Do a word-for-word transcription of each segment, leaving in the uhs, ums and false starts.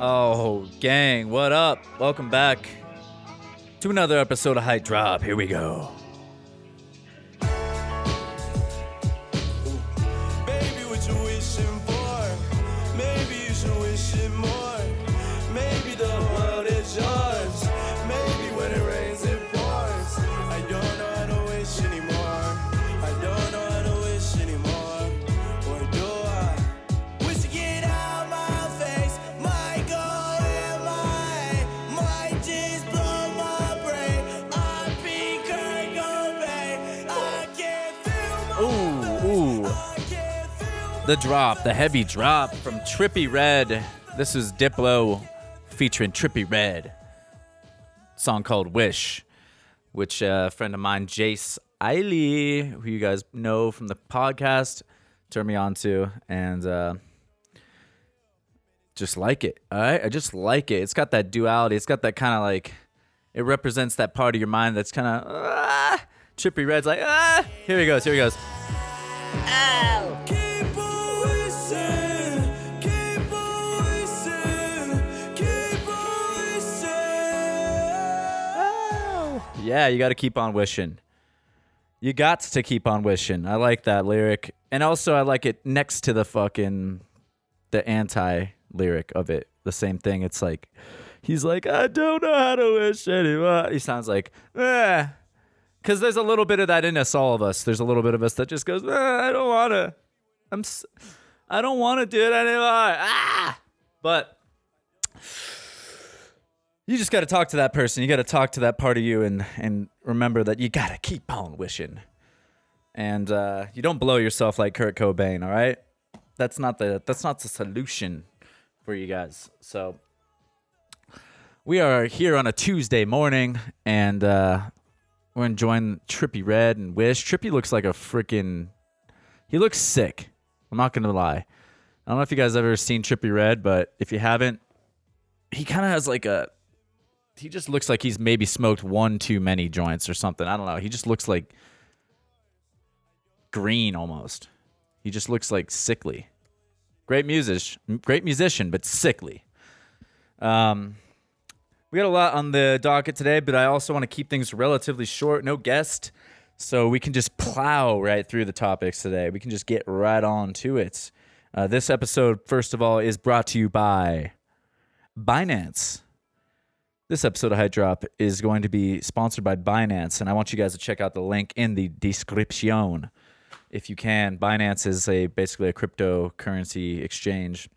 Oh, gang, what up? Welcome back to another episode of Hype Drop. Here we go. The drop, the heavy drop from Trippie Redd. This is Diplo featuring Trippie Redd. Song called Wish, which a friend of mine, Jace Eiley, who you guys know from the podcast, turned me on to, and uh, just like it. All right? I just like it. It's got that duality. It's got that kind of like, it represents that part of your mind that's kind of, ah! Trippie Redd's like, ah! Here he goes, here he goes. Ow! Yeah, you got to keep on wishing. You got to keep on wishing. I like that lyric. And also, I like it next to the fucking, the anti-lyric of it. The same thing. It's like, he's like, I don't know how to wish anymore. He sounds like, eh. Because there's a little bit of that in us, all of us. There's a little bit of us that just goes, eh, I don't want to. I'm, s- I don't want to do it anymore. Ah! But you just got to talk to that person. You got to talk to that part of you and, and remember that you got to keep on wishing. And uh, you don't blow yourself like Kurt Cobain, all right? That's not the that's not the solution for you guys. So we are here on a Tuesday morning, and uh, we're enjoying Trippie Redd and Wish. Trippie looks like a freaking... He looks sick. I'm not going to lie. I don't know if you guys have ever seen Trippie Redd, but if you haven't, he kind of has like a... He just looks like he's maybe smoked one too many joints or something. I don't know. He just looks like green almost. He just looks like sickly. Great music, great musician, but sickly. Um, we got a lot on the docket today, but I also want to keep things relatively short. No guest, so we can just plow right through the topics today. We can just get right on to it. Uh, this episode, first of all, is brought to you by Binance. This episode of Hype Drop is going to be sponsored by Binance, and I want you guys to check out the link in the description if you can. Binance is a basically a cryptocurrency exchange,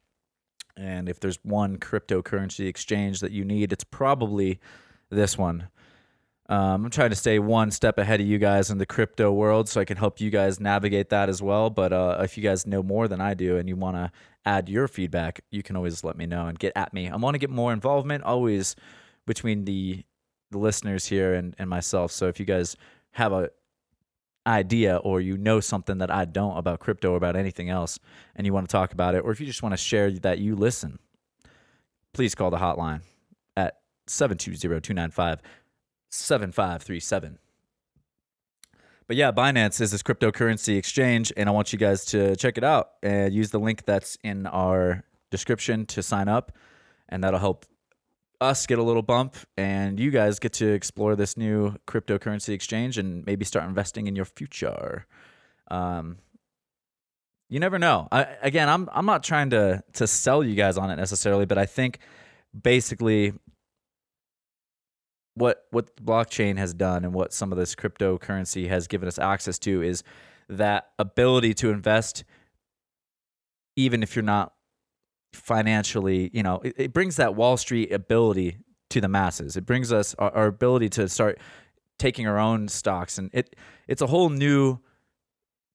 and if there's one cryptocurrency exchange that you need, it's probably this one. Um, I'm trying to stay one step ahead of you guys in the crypto world so I can help you guys navigate that as well, but uh, if you guys know more than I do and you want to add your feedback, you can always let me know and get at me. I want to get more involvement, always, between the, the listeners here and, and myself. So if you guys have a idea or you know something that I don't about crypto or about anything else and you want to talk about it, or if you just want to share that you listen, please call the hotline at seven two zero, two nine five, seven five three seven. But yeah, Binance is this cryptocurrency exchange, and I want you guys to check it out and use the link that's in our description to sign up, and that'll help us get a little bump, and you guys get to explore this new cryptocurrency exchange and maybe start investing in your future. Um, you never know. I, again, I'm I'm not trying to to sell you guys on it necessarily, but I think basically what what blockchain has done and what some of this cryptocurrency has given us access to is that ability to invest, even if you're not financially, you know, it, it brings that Wall Street ability to the masses. It brings us our, our ability to start taking our own stocks, and it it's a whole new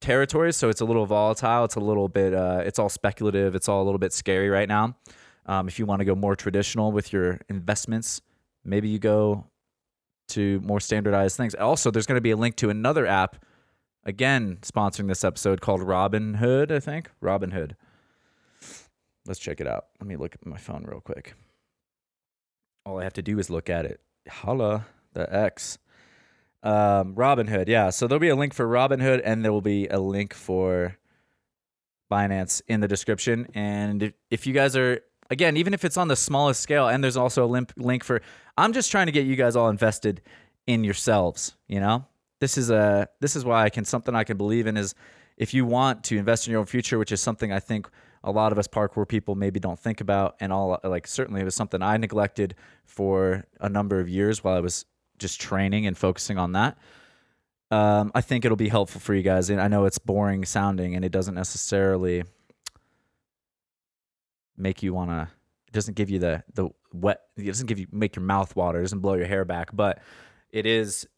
territory. So it's a little volatile. It's a little bit. Uh, it's all speculative. It's all a little bit scary right now. Um, if you want to go more traditional with your investments, maybe you go to more standardized things. Also, there's going to be a link to another app, again sponsoring this episode, called Robinhood. I think Robinhood. Let's check it out. Let me look at my phone real quick. All I have to do is look at it. Holla, the X. Um, Robinhood, yeah. So there'll be a link for Robinhood, and there will be a link for Binance in the description. And if you guys are, again, even if it's on the smallest scale, and there's also a limp, link for, I'm just trying to get you guys all invested in yourselves. You know, this is a, this is why I can, something I can believe in is if you want to invest in your own future, which is something I think a lot of us parkour people maybe don't think about. And all like, certainly it was something I neglected for a number of years while I was just training and focusing on that. Um, I think it'll be helpful for you guys. And I know it's boring sounding and it doesn't necessarily make you want to, it doesn't give you the, the wet, it doesn't give you, make your mouth water, it doesn't blow your hair back, but it is,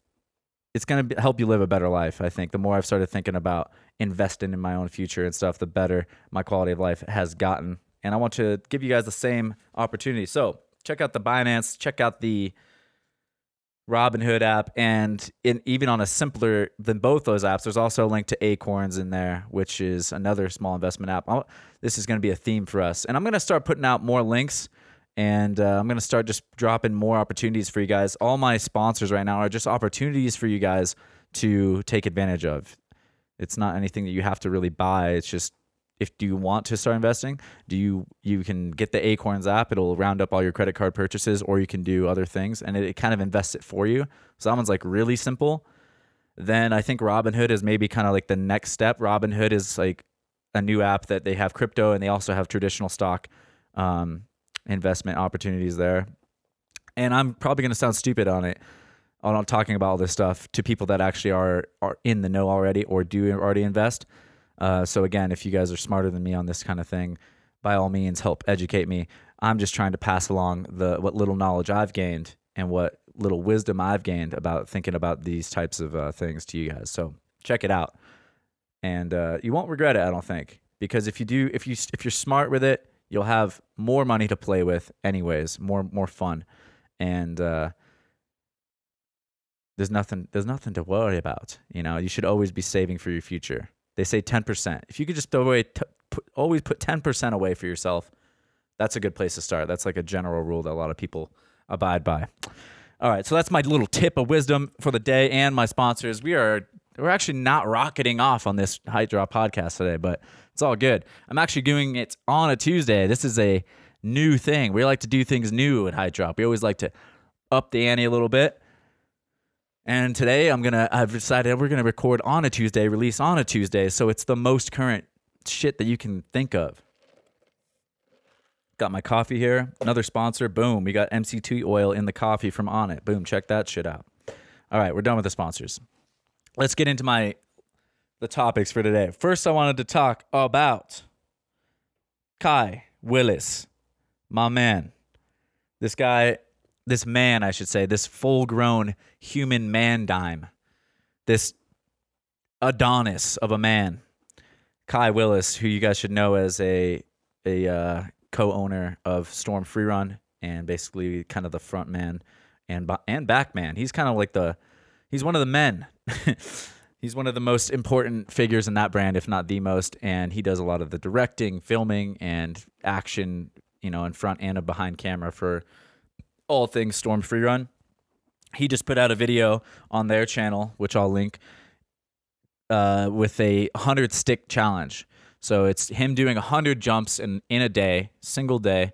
it's going to help you live a better life. I think the more I've started thinking about investing in my own future and stuff, the better my quality of life has gotten. And I want to give you guys the same opportunity. So check out the Binance, check out the Robinhood app, and in, even on a simpler than both those apps, there's also a link to Acorns in there, which is another small investment app. I'll, this is going to be a theme for us, and I'm going to start putting out more links, and uh, I'm going to start just dropping more opportunities for you guys. All my sponsors right now are just opportunities for you guys to take advantage of. It's not anything that you have to really buy. It's just, if do you want to start investing, do you you can get the Acorns app. It'll round up all your credit card purchases, or you can do other things, and it, it kind of invests it for you. So that one's like really simple. Then I think Robinhood is maybe kind of like the next step. Robinhood is like a new app that they have crypto, and they also have traditional stock um, investment opportunities there. And I'm probably going to sound stupid on it, on talking about all this stuff to people that actually are are in the know already or do already invest. Uh, so again, if you guys are smarter than me on this kind of thing, by all means, help educate me. I'm just trying to pass along the what little knowledge I've gained and what little wisdom I've gained about thinking about these types of uh, things to you guys. So check it out, and uh, you won't regret it, I don't think, because if you do, if you if you're smart with it, you'll have more money to play with, anyways, more more fun, and uh, there's nothing there's nothing to worry about. You know, you should always be saving for your future. They say ten percent. If you could just throw away, t- put, always put ten percent away for yourself, that's a good place to start. That's like a general rule that a lot of people abide by. All right, so that's my little tip of wisdom for the day and my sponsors. We are, we're actually not rocketing off on this Hydra podcast today, but it's all good. I'm actually doing it on a Tuesday. This is a new thing. We like to do things new at Hydra. We always like to up the ante a little bit. And today I'm going to, I've decided we're going to record on a Tuesday, release on a Tuesday. So it's the most current shit that you can think of. Got my coffee here. Another sponsor. Boom. We got M C two oil in the coffee from Onnit. Boom. Check that shit out. All right. We're done with the sponsors. Let's get into my, the topics for today. First, I wanted to talk about Kai Willis, my man. This guy, this man, I should say, this full-grown human man-dime, this Adonis of a man, Kai Willis, who you guys should know as a a uh, co-owner of Storm Freerun and basically kind of the front man and and back man. He's kind of like the, he's one of the men. He's one of the most important figures in that brand, if not the most, and he does a lot of the directing, filming, and action, you know, in front and behind camera for all things Storm Freerun. He just put out a video on their channel, which I'll link, uh, with a one hundred stick challenge. So it's him doing one hundred jumps in, in a day, single day,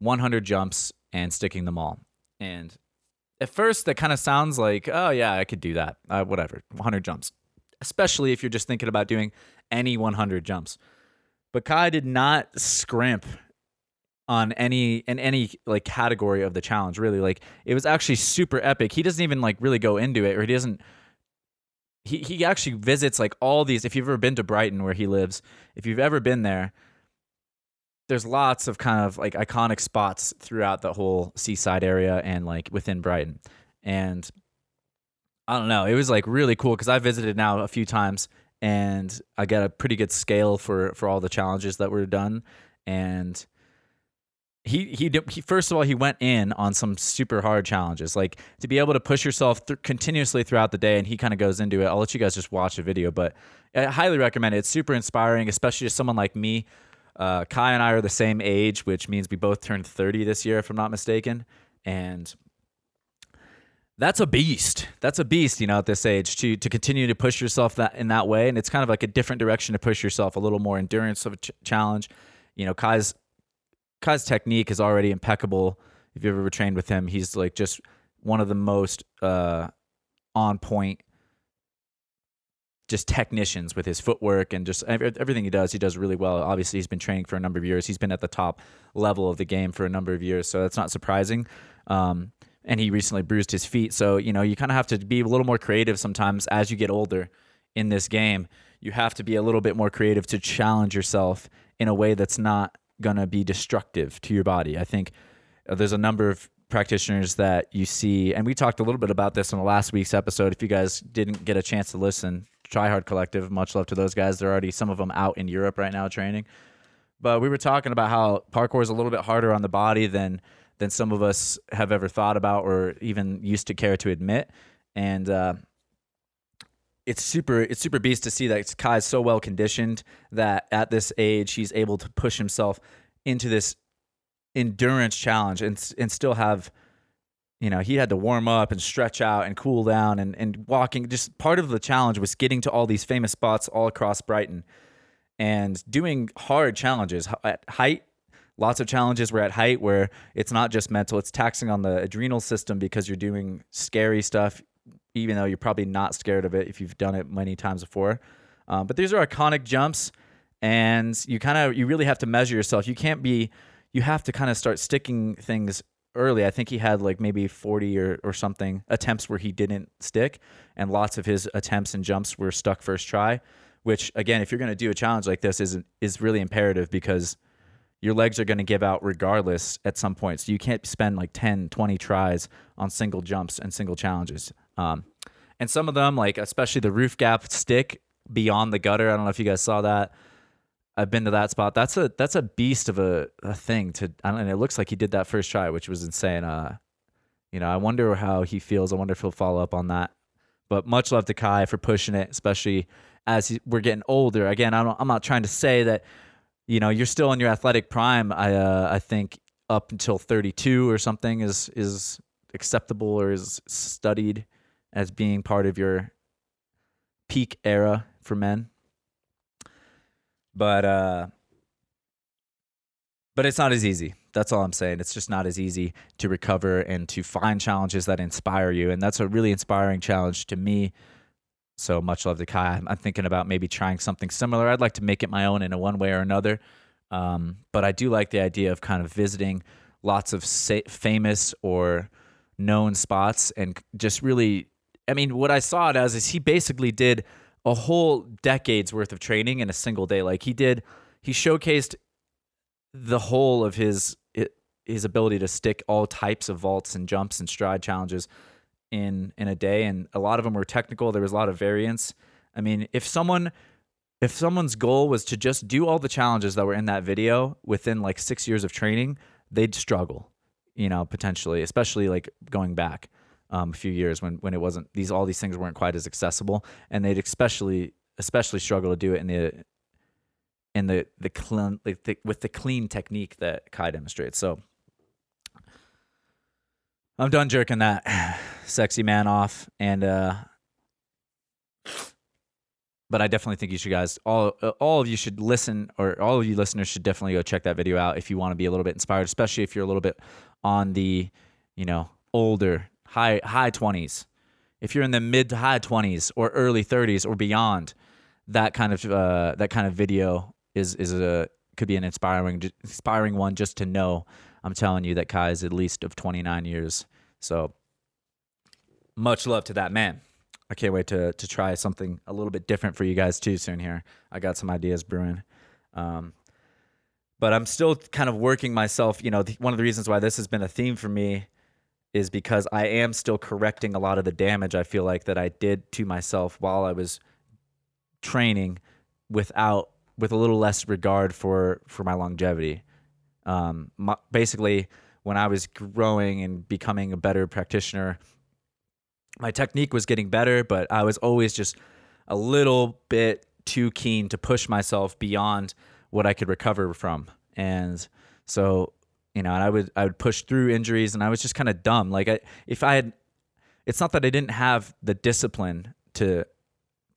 one hundred jumps and sticking them all. And at first that kind of sounds like, oh yeah, I could do that. Uh, whatever, one hundred jumps. Especially if you're just thinking about doing any one hundred jumps. But Kai did not scrimp on any in any like category of the challenge, really. Like, it was actually super epic. He doesn't even like really go into it, or he doesn't he he actually visits like all these. If you've ever been to Brighton where he lives, if you've ever been there, there's lots of kind of like iconic spots throughout the whole seaside area and like within Brighton. And I don't know, it was like really cool because I visited now a few times and I got a pretty good scale for for all the challenges that were done. And He, he he first of all, he went in on some super hard challenges, like to be able to push yourself th- continuously throughout the day, and he kind of goes into it. I'll let you guys just watch the video, but I highly recommend it. It's super inspiring, especially to someone like me. Uh, Kai and I are the same age, which means we both turned thirty this year, if I'm not mistaken, and that's a beast. That's a beast, you know, at this age to to continue to push yourself that in that way, and it's kind of like a different direction to push yourself, a little more endurance of a ch- challenge. You know, Kai's Kai's technique is already impeccable. If you've ever trained with him, he's like just one of the most uh, on point just technicians with his footwork and just everything he does, he does really well. Obviously, he's been training for a number of years. He's been at the top level of the game for a number of years, so that's not surprising. Um, and he recently bruised his feet, so you know you kind of have to be a little more creative sometimes as you get older in this game. You have to be a little bit more creative to challenge yourself in a way that's not going to be destructive to your body. I think there's a number of practitioners that you see, and we talked a little bit about this in the last week's episode. If you guys didn't get a chance to listen, Try Hard Collective, much love to those guys. They're already, some of them out in Europe right now training. But we were talking about how parkour is a little bit harder on the body than than some of us have ever thought about or even used to care to admit. And uh, it's super it's super beast to see that Kai's so well conditioned that at this age he's able to push himself into this endurance challenge and and still have, you know, he had to warm up and stretch out and cool down and, and walking. Just part of the challenge was getting to all these famous spots all across Brighton and doing hard challenges at height. Lots of challenges were at height where it's not just mental. It's taxing on the adrenal system because you're doing scary stuff, even though you're probably not scared of it if you've done it many times before. Um, but these are iconic jumps, and you kind of you really have to measure yourself. You can't be you have to kind of start sticking things early. I think he had like maybe forty or, or something attempts where he didn't stick, and lots of his attempts and jumps were stuck first try, which again, if you're going to do a challenge like this, is is really imperative because your legs are going to give out regardless at some point. So you can't spend like ten, twenty tries on single jumps and single challenges. Um, and some of them, like especially the roof gap stick beyond the gutter. I don't know if you guys saw that. I've been to that spot. That's a that's a beast of a, a thing to. I don't, and it looks like he did that first try, which was insane. Uh, you know, I wonder how he feels. I wonder if he'll follow up on that. But much love to Kai for pushing it, especially as he, we're getting older. Again, I don't, I'm not trying to say that, you know, you're still in your athletic prime. I uh, I think up until thirty-two or something is is acceptable or is studied as being part of your peak era for men. But uh, but it's not as easy. That's all I'm saying. It's just not as easy to recover and to find challenges that inspire you. And that's a really inspiring challenge to me. So much love to Kai. I'm thinking about maybe trying something similar. I'd like to make it my own in a one way or another. Um, but I do like the idea of kind of visiting lots of sa- famous or known spots and just really, I mean, what I saw it as is he basically did a whole decade's worth of training in a single day. Like he did, he showcased the whole of his his ability to stick all types of vaults and jumps and stride challenges in in a day. And a lot of them were technical. There was a lot of variance. I mean, if someone if someone's goal was to just do all the challenges that were in that video within like six years of training, they'd struggle, you know, potentially, especially like going back. Um, a few years when, when it wasn't these all these things weren't quite as accessible, and they'd especially especially struggle to do it in the in the the clean like the, with the clean technique that Kai demonstrates. So I'm done jerking that sexy man off, and uh, but I definitely think you should guys all uh, all of you should listen, or all of you listeners should definitely go check that video out if you want to be a little bit inspired, especially if you're a little bit on the you know older. High high twenties, if you're in the mid to high twenties or early thirties or beyond, that kind of uh, that kind of video is is a could be an inspiring inspiring one just to know. I'm telling you that Kai is at least of twenty-nine years, so much love to that man. I can't wait to to try something a little bit different for you guys too soon here. I got some ideas brewing. Um, but I'm still kind of working myself. You know, the, one of the reasons why this has been a theme for me is because I am still correcting a lot of the damage I feel like that I did to myself while I was training without, with a little less regard for, for my longevity. Um, my, basically, when I was growing and becoming a better practitioner, my technique was getting better, but I was always just a little bit too keen to push myself beyond what I could recover from. And so You know, and I would I would push through injuries, and I was just kind of dumb. Like I, if I had, it's not that I didn't have the discipline to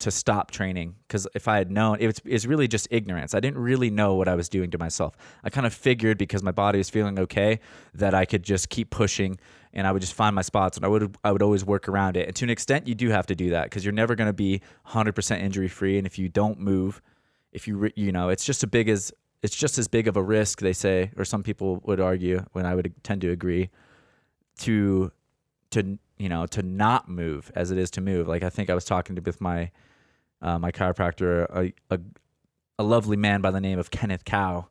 to stop training, because if I had known, it's it's really just ignorance. I didn't really know what I was doing to myself. I kind of figured because my body was feeling okay that I could just keep pushing, and I would just find my spots, and I would I would always work around it. And to an extent, you do have to do that, because you're never going to be one hundred percent injury free. And if you don't move, if you you know, it's just as big as it's just as big of a risk, they say, or some people would argue, when I would tend to agree, to to you know to not move as it is to move. Like I think I was talking to with my uh, my chiropractor, a, a a lovely man by the name of Kenneth Cowell,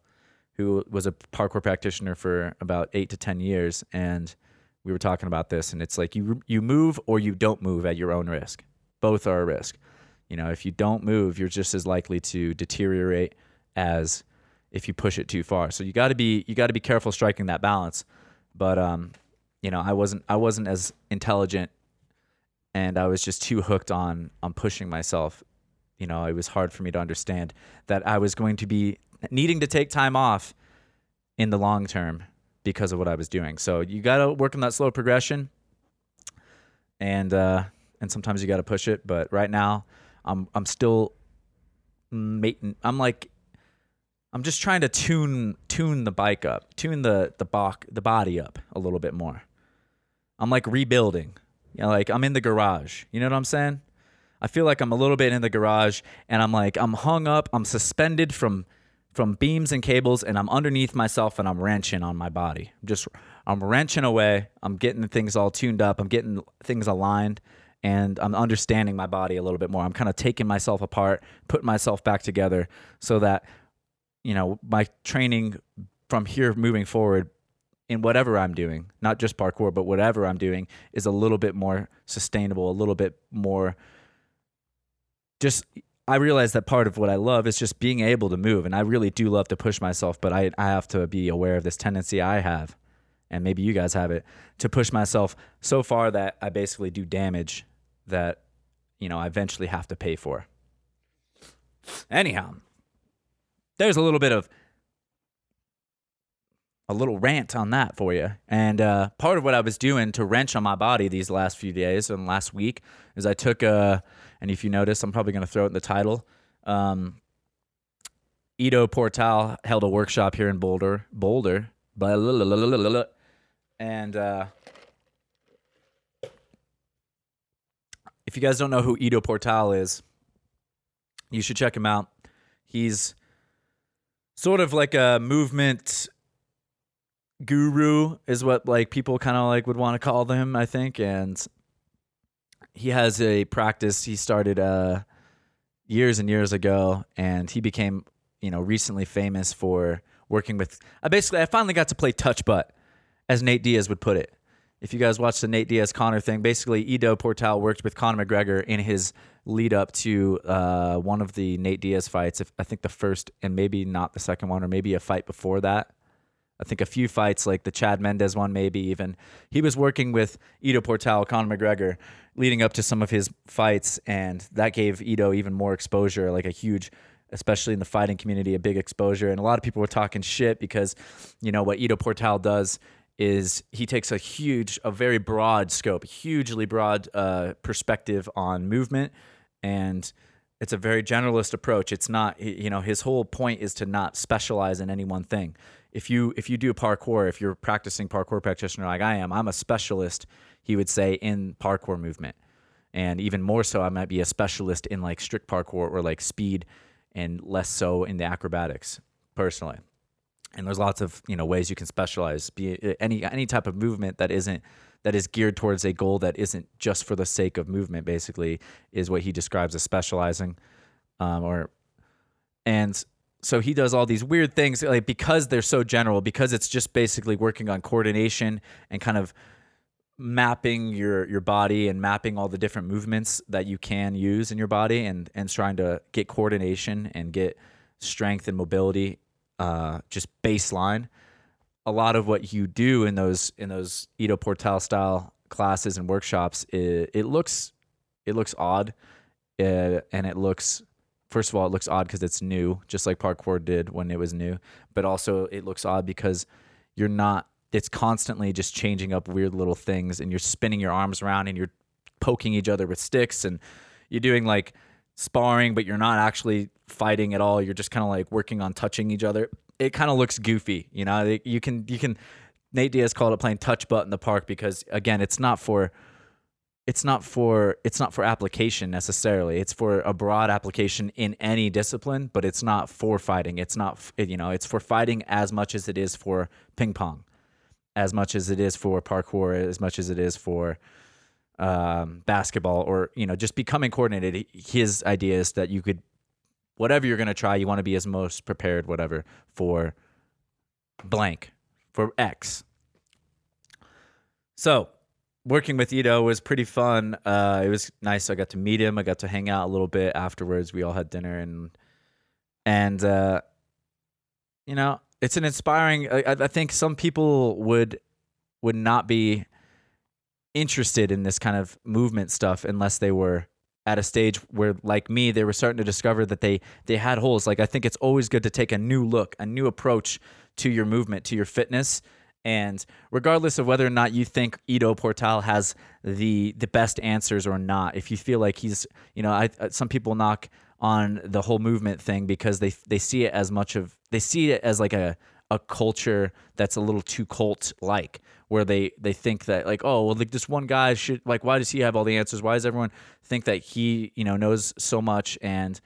who was a parkour practitioner for about eight to ten years, and we were talking about this, and it's like you you move or you don't move at your own risk. Both are a risk. You know, if you don't move, you're just as likely to deteriorate as if you push it too far. So you got to be you got to be careful striking that balance. But um, you know, I wasn't I wasn't as intelligent, and I was just too hooked on on pushing myself. You know, it was hard for me to understand that I was going to be needing to take time off in the long term because of what I was doing. So you got to work on that slow progression, and uh, and sometimes you got to push it. But right now, I'm I'm still mating. I'm like I'm just trying to tune tune the bike up, tune the the boc- the body up a little bit more. I'm like rebuilding. You know, like I'm in the garage. You know what I'm saying? I feel like I'm a little bit in the garage, and I'm like I'm hung up. I'm suspended from. from beams and cables, and I'm underneath myself, and I'm wrenching on my body. I'm just, I'm wrenching away. I'm getting things all tuned up. I'm getting things aligned, and I'm understanding my body a little bit more. I'm kind of taking myself apart, putting myself back together so that, you know, my training from here moving forward in whatever I'm doing, not just parkour, but whatever I'm doing, is a little bit more sustainable, a little bit more just... I realize that part of what I love is just being able to move, and I really do love to push myself, but I, I have to be aware of this tendency I have, and maybe you guys have it, to push myself so far that I basically do damage that, you know, I eventually have to pay for. Anyhow, there's a little bit of a little rant on that for you. And uh, part of what I was doing to wrench on my body these last few days and last week is I took a, and if you notice, I'm probably going to throw it in the title. Um, Ido Portal held a workshop here in Boulder, Boulder, blah, blah, blah, blah, blah, blah. And uh, if you guys don't know who Ido Portal is, you should check him out. He's sort of like a movement guru is what like people kind of like would want to call them, I think. And he has a practice he started uh years and years ago, and he became, you know, recently famous for working with I basically I finally got to play touch butt, as Nate Diaz would put it. If you guys watch the Nate Diaz Conor thing, basically Ido Portal worked with Conor McGregor in his lead up to uh one of the Nate Diaz fights, if I think the first and maybe not the second one, or maybe a fight before that. I think a few fights, like the Chad Mendes one, maybe even. He was working with Ido Portal, Conor McGregor, leading up to some of his fights, and that gave Ido even more exposure, like a huge, especially in the fighting community, a big exposure. And a lot of people were talking shit because, you know, what Ido Portal does is he takes a huge, a very broad scope, hugely broad uh, perspective on movement, and it's a very generalist approach. It's not, you know, his whole point is to not specialize in any one thing. If you if you do parkour, if you're practicing parkour practitioner like I am, I'm a specialist, he would say, in parkour movement. And even more so, I might be a specialist in like strict parkour or like speed, and less so in the acrobatics, personally. And there's lots of, you know, ways you can specialize. Be any any type of movement that isn't that is geared towards a goal that isn't just for the sake of movement, basically, is what he describes as specializing. Um, or and So he does all these weird things, like because they're so general, because it's just basically working on coordination and kind of mapping your, your body and mapping all the different movements that you can use in your body, and, and trying to get coordination and get strength and mobility, uh, just baseline. A lot of what you do in those in those Ido Portal style classes and workshops, it, it looks it looks odd, uh, and it looks. First of all, it looks odd because it's new, just like parkour did when it was new. But also, it looks odd because you're not, it's constantly just changing up weird little things, and you're spinning your arms around, and you're poking each other with sticks, and you're doing like sparring, but you're not actually fighting at all. You're just kind of like working on touching each other. It kind of looks goofy, you know. You can you can. Nate Diaz called it playing touch butt in the park because, again, it's not for, it's not for, it's not for application necessarily. It's for a broad application in any discipline, but it's not for fighting. It's not, you know, it's for fighting as much as it is for ping pong, as much as it is for parkour, as much as it is for um, basketball, or, you know, just becoming coordinated. His idea is that you could, whatever you're going to try, you want to be as most prepared, whatever, for blank. For X. So working with Ido was pretty fun. Uh, it was nice. I got to meet him. I got to hang out a little bit afterwards. We all had dinner, and and uh, you know, it's an inspiring. I, I think some people would would not be interested in this kind of movement stuff unless they were at a stage where, like me, they were starting to discover that they they had holes. Like, I think it's always good to take a new look, a new approach to your movement, to your fitness. And regardless of whether or not you think Ido Portal has the the best answers or not, if you feel like he's, you know, I, some people knock on the whole movement thing because they they see it as much of, they see it as like a, a culture that's a little too cult-like, where they, they think that like, oh, well, like this one guy should, like, why does he have all the answers? Why does everyone think that he, you know, knows so much? And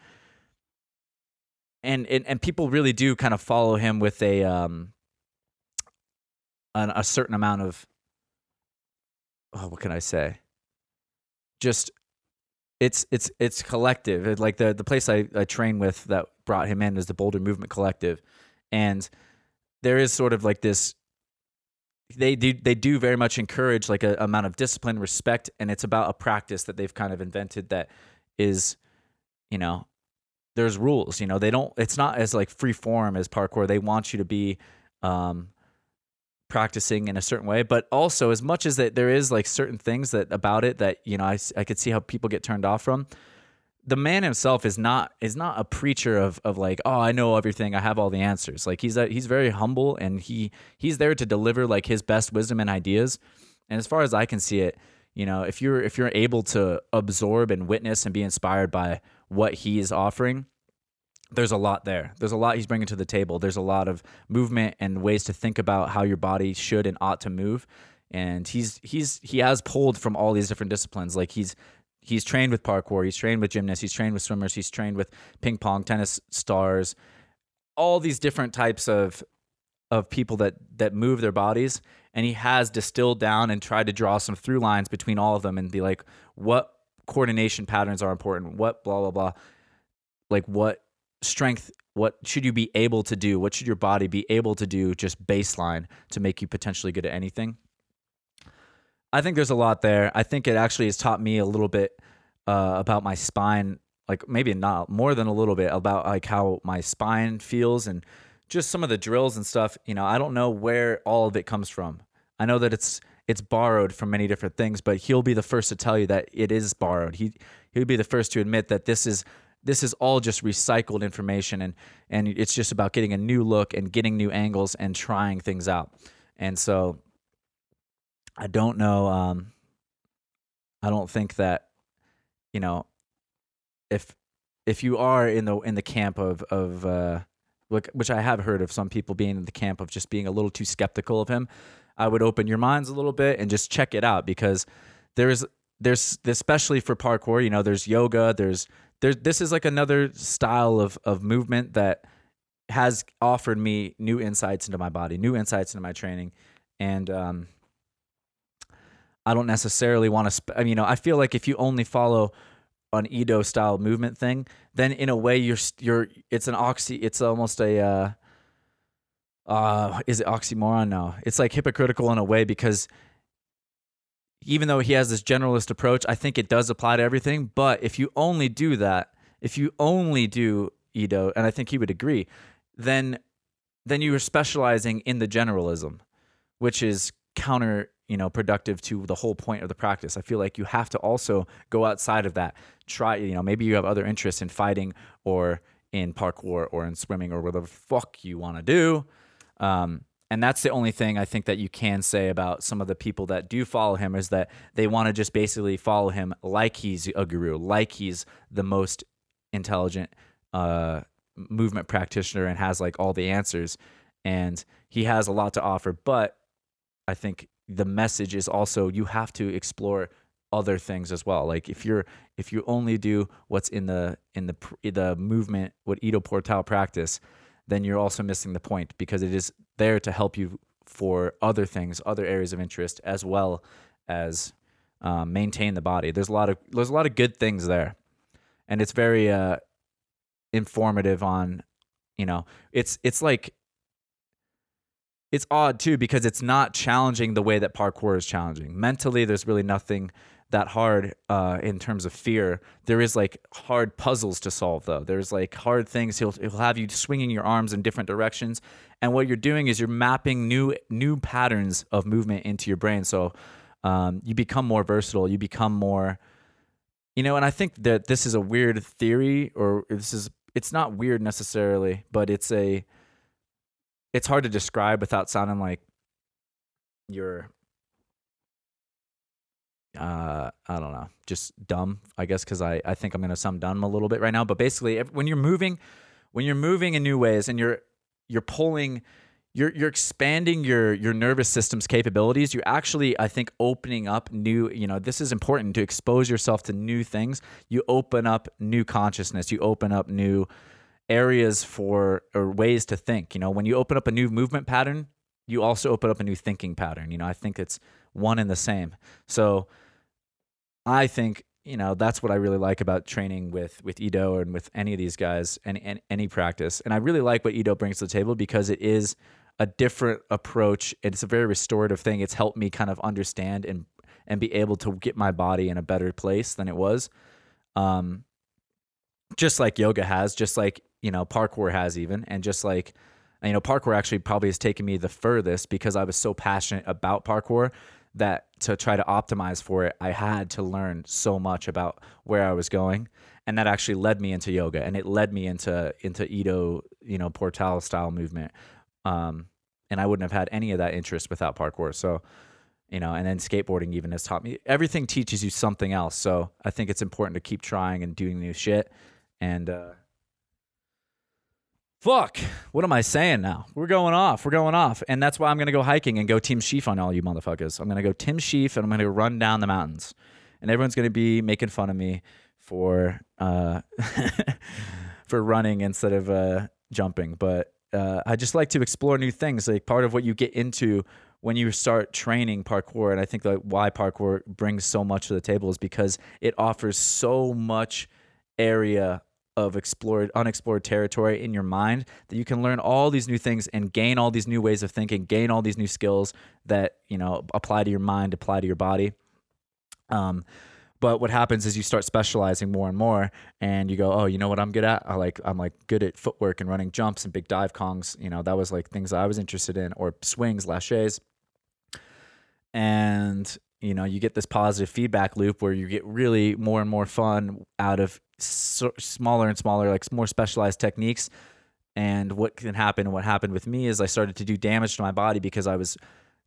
And, and and people really do kind of follow him with a um an, a certain amount of, oh, what can I say? Just it's it's it's collective. It, like the the place I, I train with that brought him in is the Boulder Movement Collective, and there is sort of like this. They do they do very much encourage like a amount of discipline, respect, and it's about a practice that they've kind of invented that is, you know. There's rules, you know, they don't, it's not as like free form as parkour. They want you to be um, practicing in a certain way, but also as much as that there is like certain things that about it that, you know, I, I could see how people get turned off from. The man himself is not, is not a preacher of, of like, oh, I know everything. I have all the answers. Like he's, a, he's very humble, and he, he's there to deliver like his best wisdom and ideas. And as far as I can see it, you know, if you're, if you're able to absorb and witness and be inspired by what he is offering, there's a lot there. There's a lot he's bringing to the table. There's a lot of movement and ways to think about how your body should and ought to move. And he's he's he has pulled from all these different disciplines. Like he's he's trained with parkour, he's trained with gymnasts, he's trained with swimmers, he's trained with ping pong, tennis stars, all these different types of of people that that move their bodies. And he has distilled down and tried to draw some through lines between all of them and be like, what coordination patterns are important, what blah blah blah, like what strength, what should you be able to do, what should your body be able to do just baseline to make you potentially good at anything. I think there's a lot there. I think it actually has taught me a little bit uh, about my spine, like maybe not more than a little bit, about like how my spine feels and just some of the drills and stuff. You know, I don't know where all of it comes from. I know that it's It's borrowed from many different things, but he'll be the first to tell you that it is borrowed. He he'll be the first to admit that this is this is all just recycled information, and and it's just about getting a new look and getting new angles and trying things out. And so I don't know. Um, I don't think that, you know, if if you are in the in the camp of of uh, which I have heard of some people being in the camp of just being a little too skeptical of him, I would open your minds a little bit and just check it out, because there is, there's, especially for parkour, you know, there's yoga, there's, there's, this is like another style of, of movement that has offered me new insights into my body, new insights into my training. And, um, I don't necessarily want to, sp- I mean, you know, I feel like if you only follow an Ido style movement thing, then in a way you're, you're, it's an oxy, it's almost a, uh, Uh, is it oxymoron? No. It's like hypocritical in a way, because even though he has this generalist approach, I think it does apply to everything. But if you only do that, if you only do Ido, and I think he would agree, then then you are specializing in the generalism, which is counter, you know, productive to the whole point of the practice. I feel like you have to also go outside of that. Try, you know, maybe you have other interests in fighting or in parkour or in swimming or whatever the fuck you want to do. Um, and that's the only thing I think that you can say about some of the people that do follow him, is that they want to just basically follow him like he's a guru, like he's the most intelligent uh, movement practitioner and has like all the answers, and he has a lot to offer. But I think the message is also you have to explore other things as well. Like if you're if you only do what's in the in the in the movement, what Ido Portal practice, then you're also missing the point, because it is there to help you for other things, other areas of interest, as well as um, maintain the body. There's a lot of there's a lot of good things there, and it's very uh, informative on, you know, it's it's like. It's odd too, because it's not challenging the way that parkour is challenging. Mentally, there's really nothing that hard uh, in terms of fear. There is like hard puzzles to solve though. There's like hard things. He'll, he'll have you swinging your arms in different directions. And what you're doing is you're mapping new new patterns of movement into your brain. So um, you become more versatile. You become more, you know, and I think that this is a weird theory, or this is, it's not weird necessarily, but it's a, it's hard to describe without sounding like you're, uh, I don't know, just dumb, I guess, because I, I think I'm going to sound dumb a little bit right now. But basically, if, when you're moving, when you're moving in new ways and you're you're pulling, you're you're expanding your your nervous system's capabilities, you're actually, I think, opening up new, you know, this is important to expose yourself to new things. You open up new consciousness. You open up new areas for, or ways to think. You know, when you open up a new movement pattern, you also open up a new thinking pattern. You know, I think it's one and the same. So I think, you know, that's what I really like about training with, with Ido and with any of these guys and, and any practice. And I really like what Ido brings to the table, because it is a different approach. It's a very restorative thing. It's helped me kind of understand and, and be able to get my body in a better place than it was. Um, just like yoga has, just like, you know, parkour has even, and just like, you know, parkour actually probably has taken me the furthest, because I was so passionate about parkour that to try to optimize for it, I had to learn so much about where I was going. And that actually led me into yoga, and it led me into, into Ido, you know, Portal style movement. Um, and I wouldn't have had any of that interest without parkour. So, you know, and then skateboarding even has taught me, everything teaches you something else. So I think it's important to keep trying and doing new shit. And, uh, fuck, what am I saying now? We're going off. We're going off. And that's why I'm going to go hiking and go Tim Sheaf on all you motherfuckers. I'm going to go Tim Sheaf, and I'm going to run down the mountains. And everyone's going to be making fun of me for uh, for running instead of uh, jumping. But uh, I just like to explore new things. Like part of what you get into when you start training parkour, and I think like why parkour brings so much to the table, is because it offers so much area of explored, unexplored territory in your mind that you can learn all these new things and gain all these new ways of thinking, gain all these new skills that, you know, apply to your mind, apply to your body. Um, but what happens is you start specializing more and more, and you go, oh, you know what I'm good at? I like, I'm like good at footwork and running jumps and big dive kongs. You know, that was like things I was interested in, or swings, lachets. And, you know, you get this positive feedback loop where you get really more and more fun out of so smaller and smaller, like more specialized techniques. And what can happen, and what happened with me, is I started to do damage to my body, because I was,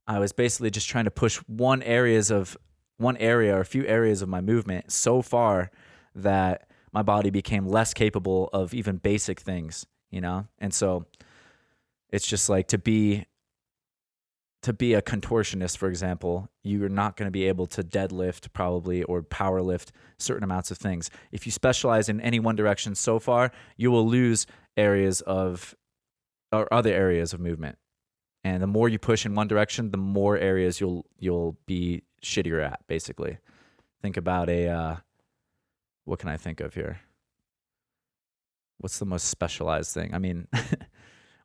I was basically just trying to push one areas of one area or a few areas of my movement so far that my body became less capable of even basic things, you know? And so it's just like to be, to be a contortionist, for example, you're not going to be able to deadlift probably, or power lift certain amounts of things. If you specialize in any one direction so far, you will lose areas of, or other areas of movement. And the more you push in one direction, the more areas you'll, you'll be shittier at, basically. Think about a, uh, what can I think of here? What's the most specialized thing? I mean...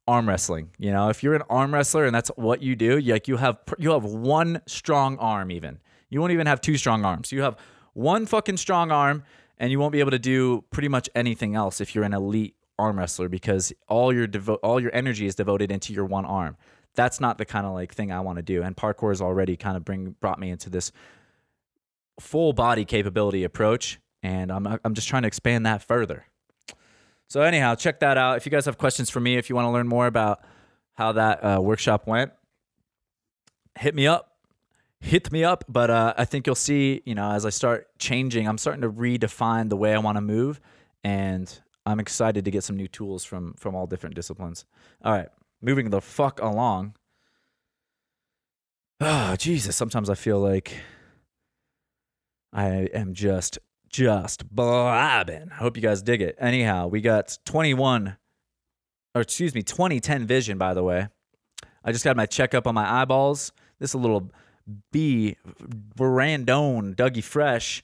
Arm wrestling. You know, if you're an arm wrestler and that's what you do, you, like you have you have one strong arm even. You won't even have two strong arms. You have one fucking strong arm, and you won't be able to do pretty much anything else if you're an elite arm wrestler, because all your devo- all your energy is devoted into your one arm. That's not the kind of like thing I want to do. And parkour has already kind of bring brought me into this full body capability approach, and I'm I'm just trying to expand that further. So anyhow, check that out. If you guys have questions for me, if you want to learn more about how that uh, workshop went, hit me up. Hit me up. But uh, I think you'll see, you know, as I start changing, I'm starting to redefine the way I want to move. and I'm excited to get some new tools from from all different disciplines. All right, moving the fuck along. Oh, Jesus, sometimes I feel like I am just, just blabbing. I hope you guys dig it. Anyhow, we got twenty-one, or excuse me, twenty ten vision, by the way. I just got my checkup on my eyeballs. This is a little B, Brandon, Dougie Fresh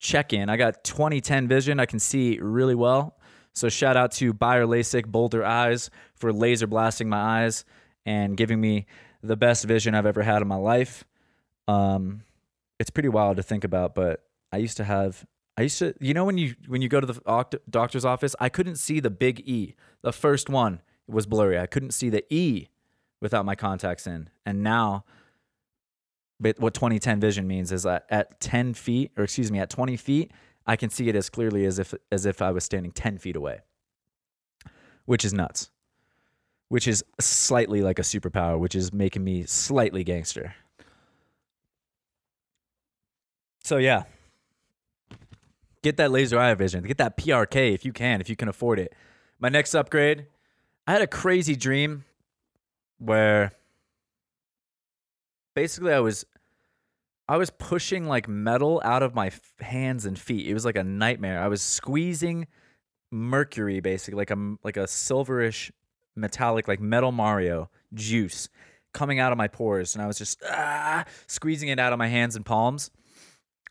check-in. I got twenty ten vision. I can see really well. So shout out to Bayer Lasik Boulder Eyes for laser blasting my eyes and giving me the best vision I've ever had in my life. Um, it's pretty wild to think about, but I used to have, I used to, you know, when you, when you go to the doctor's office, I couldn't see the big E. The first one was blurry. I couldn't see the E without my contacts in. And now, but what twenty ten vision means is that at ten feet, or excuse me, at twenty feet, I can see it as clearly as if, as if I was standing ten feet away, which is nuts, which is slightly like a superpower, which is making me slightly gangster. So yeah, get that laser eye vision, get that P R K if you can, if you can afford it. My next upgrade, I had a crazy dream where basically I was, I was pushing like metal out of my hands and feet. It was like a nightmare. I was squeezing mercury, basically like a, like a silverish metallic, like metal Mario juice coming out of my pores. And I was just ah, squeezing it out of my hands and palms.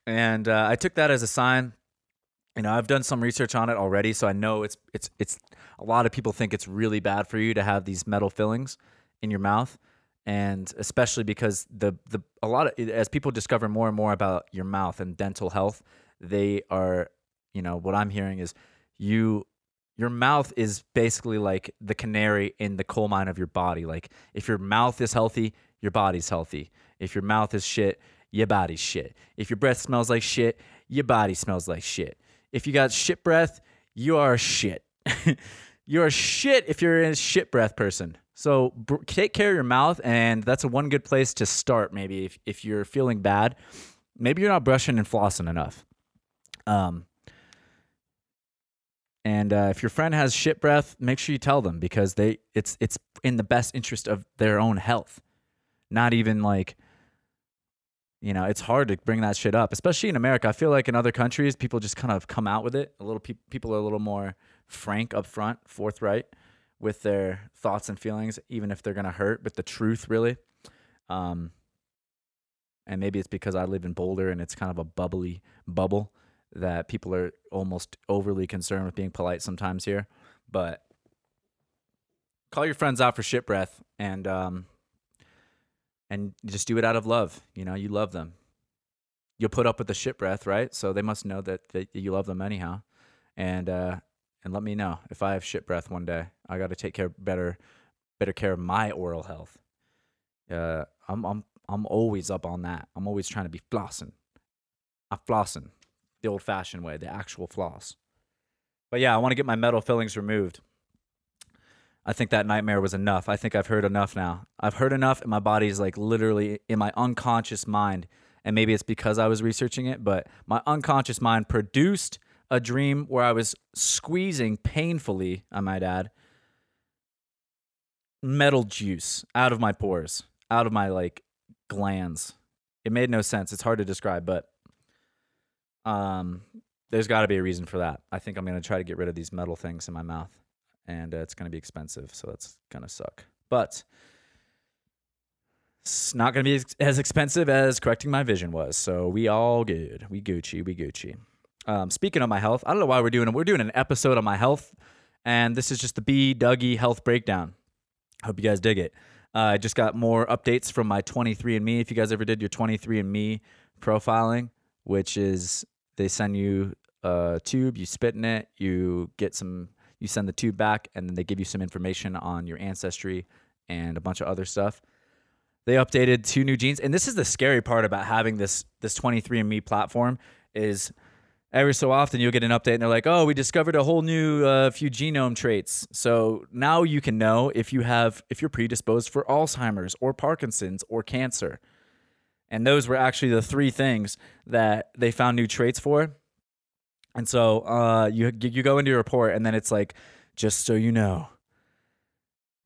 And uh, I took that as a sign. You know, I've done some research on it already. So I know it's, it's, it's a lot of people think it's really bad for you to have these metal fillings in your mouth. And especially because the the a lot of, as people discover more and more about your mouth and dental health, they are, you know, what I'm hearing is you your mouth is basically like the canary in the coal mine of your body. Like if your mouth is healthy, your body's healthy. If your mouth is shit, your body's shit. If your breath smells like shit, your body smells like shit. If you got shit breath, you are shit. You're shit if you're a shit breath person. So take care of your mouth, and that's a one good place to start maybe if, if you're feeling bad. Maybe you're not brushing and flossing enough. Um, and uh, if your friend has shit breath, make sure you tell them because they it's it's in the best interest of their own health. Not even like, you know, it's hard to bring that shit up, especially in America. I feel like in other countries, people just kind of come out with it. A little pe- people are a little more frank up front, forthright with their thoughts and feelings, even if they're going to hurt, but the truth, really. Um, and maybe it's because I live in Boulder and it's kind of a bubbly bubble that people are almost overly concerned with being polite sometimes here. But call your friends out for shit breath and um, and just do it out of love. You know, you love them. You'll put up with the shit breath, right? So they must know that, that you love them anyhow. And uh And let me know if I have shit breath one day. I got to take care better, better care of my oral health. Uh, I'm I'm I'm always up on that. I'm always trying to be flossing. I'm flossing the old-fashioned way, the actual floss. But yeah, I want to get my metal fillings removed. I think that nightmare was enough. I think I've heard enough now. I've heard enough, and my body is like literally in my unconscious mind. And maybe it's because I was researching it, but my unconscious mind produced a dream where I was squeezing painfully, I might add, metal juice out of my pores, out of my like glands. It made no sense. It's hard to describe, but um, there's got to be a reason for that. I think I'm going to try to get rid of these metal things in my mouth, and uh, it's going to be expensive, so that's going to suck. But it's not going to be as expensive as correcting my vision was, so we all good. We Gucci, we Gucci. Um, speaking of my health, I don't know why we're doing it. We're doing an episode on my health, and this is just the B Dougie health breakdown. Hope you guys dig it. Uh, I just got more updates from my twenty-three and me. If you guys ever did your twenty-three and me profiling, which is they send you a tube, you spit in it, you get some, you send the tube back, and then they give you some information on your ancestry and a bunch of other stuff. They updated two new genes, and this is the scary part about having this this twenty-three and me platform is. Every so often, you'll get an update, and they're like, oh, we discovered a whole new uh, few genome traits. So now you can know if, you have, if you're predisposed for Alzheimer's or Parkinson's or cancer. And those were actually the three things that they found new traits for. And so uh, you you go into your report, and then it's like, just so you know,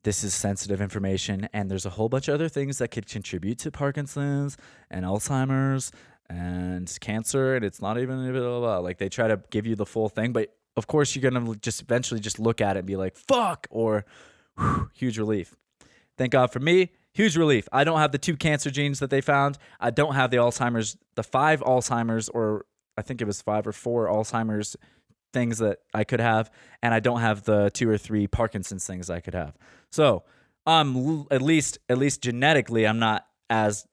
this is sensitive information, and there's a whole bunch of other things that could contribute to Parkinson's and Alzheimer's and cancer, and it's not even blah, blah, blah. Like, they try to give you the full thing, but of course you're going to just eventually just look at it and be like, fuck, or whew, huge relief. Thank God for me. Huge relief. I don't have the two cancer genes that they found. I don't have the Alzheimer's, the five Alzheimer's, or I think it was five or four Alzheimer's things that I could have, and I don't have the two or three Parkinson's things I could have. So I'm um, at least at least genetically I'm not as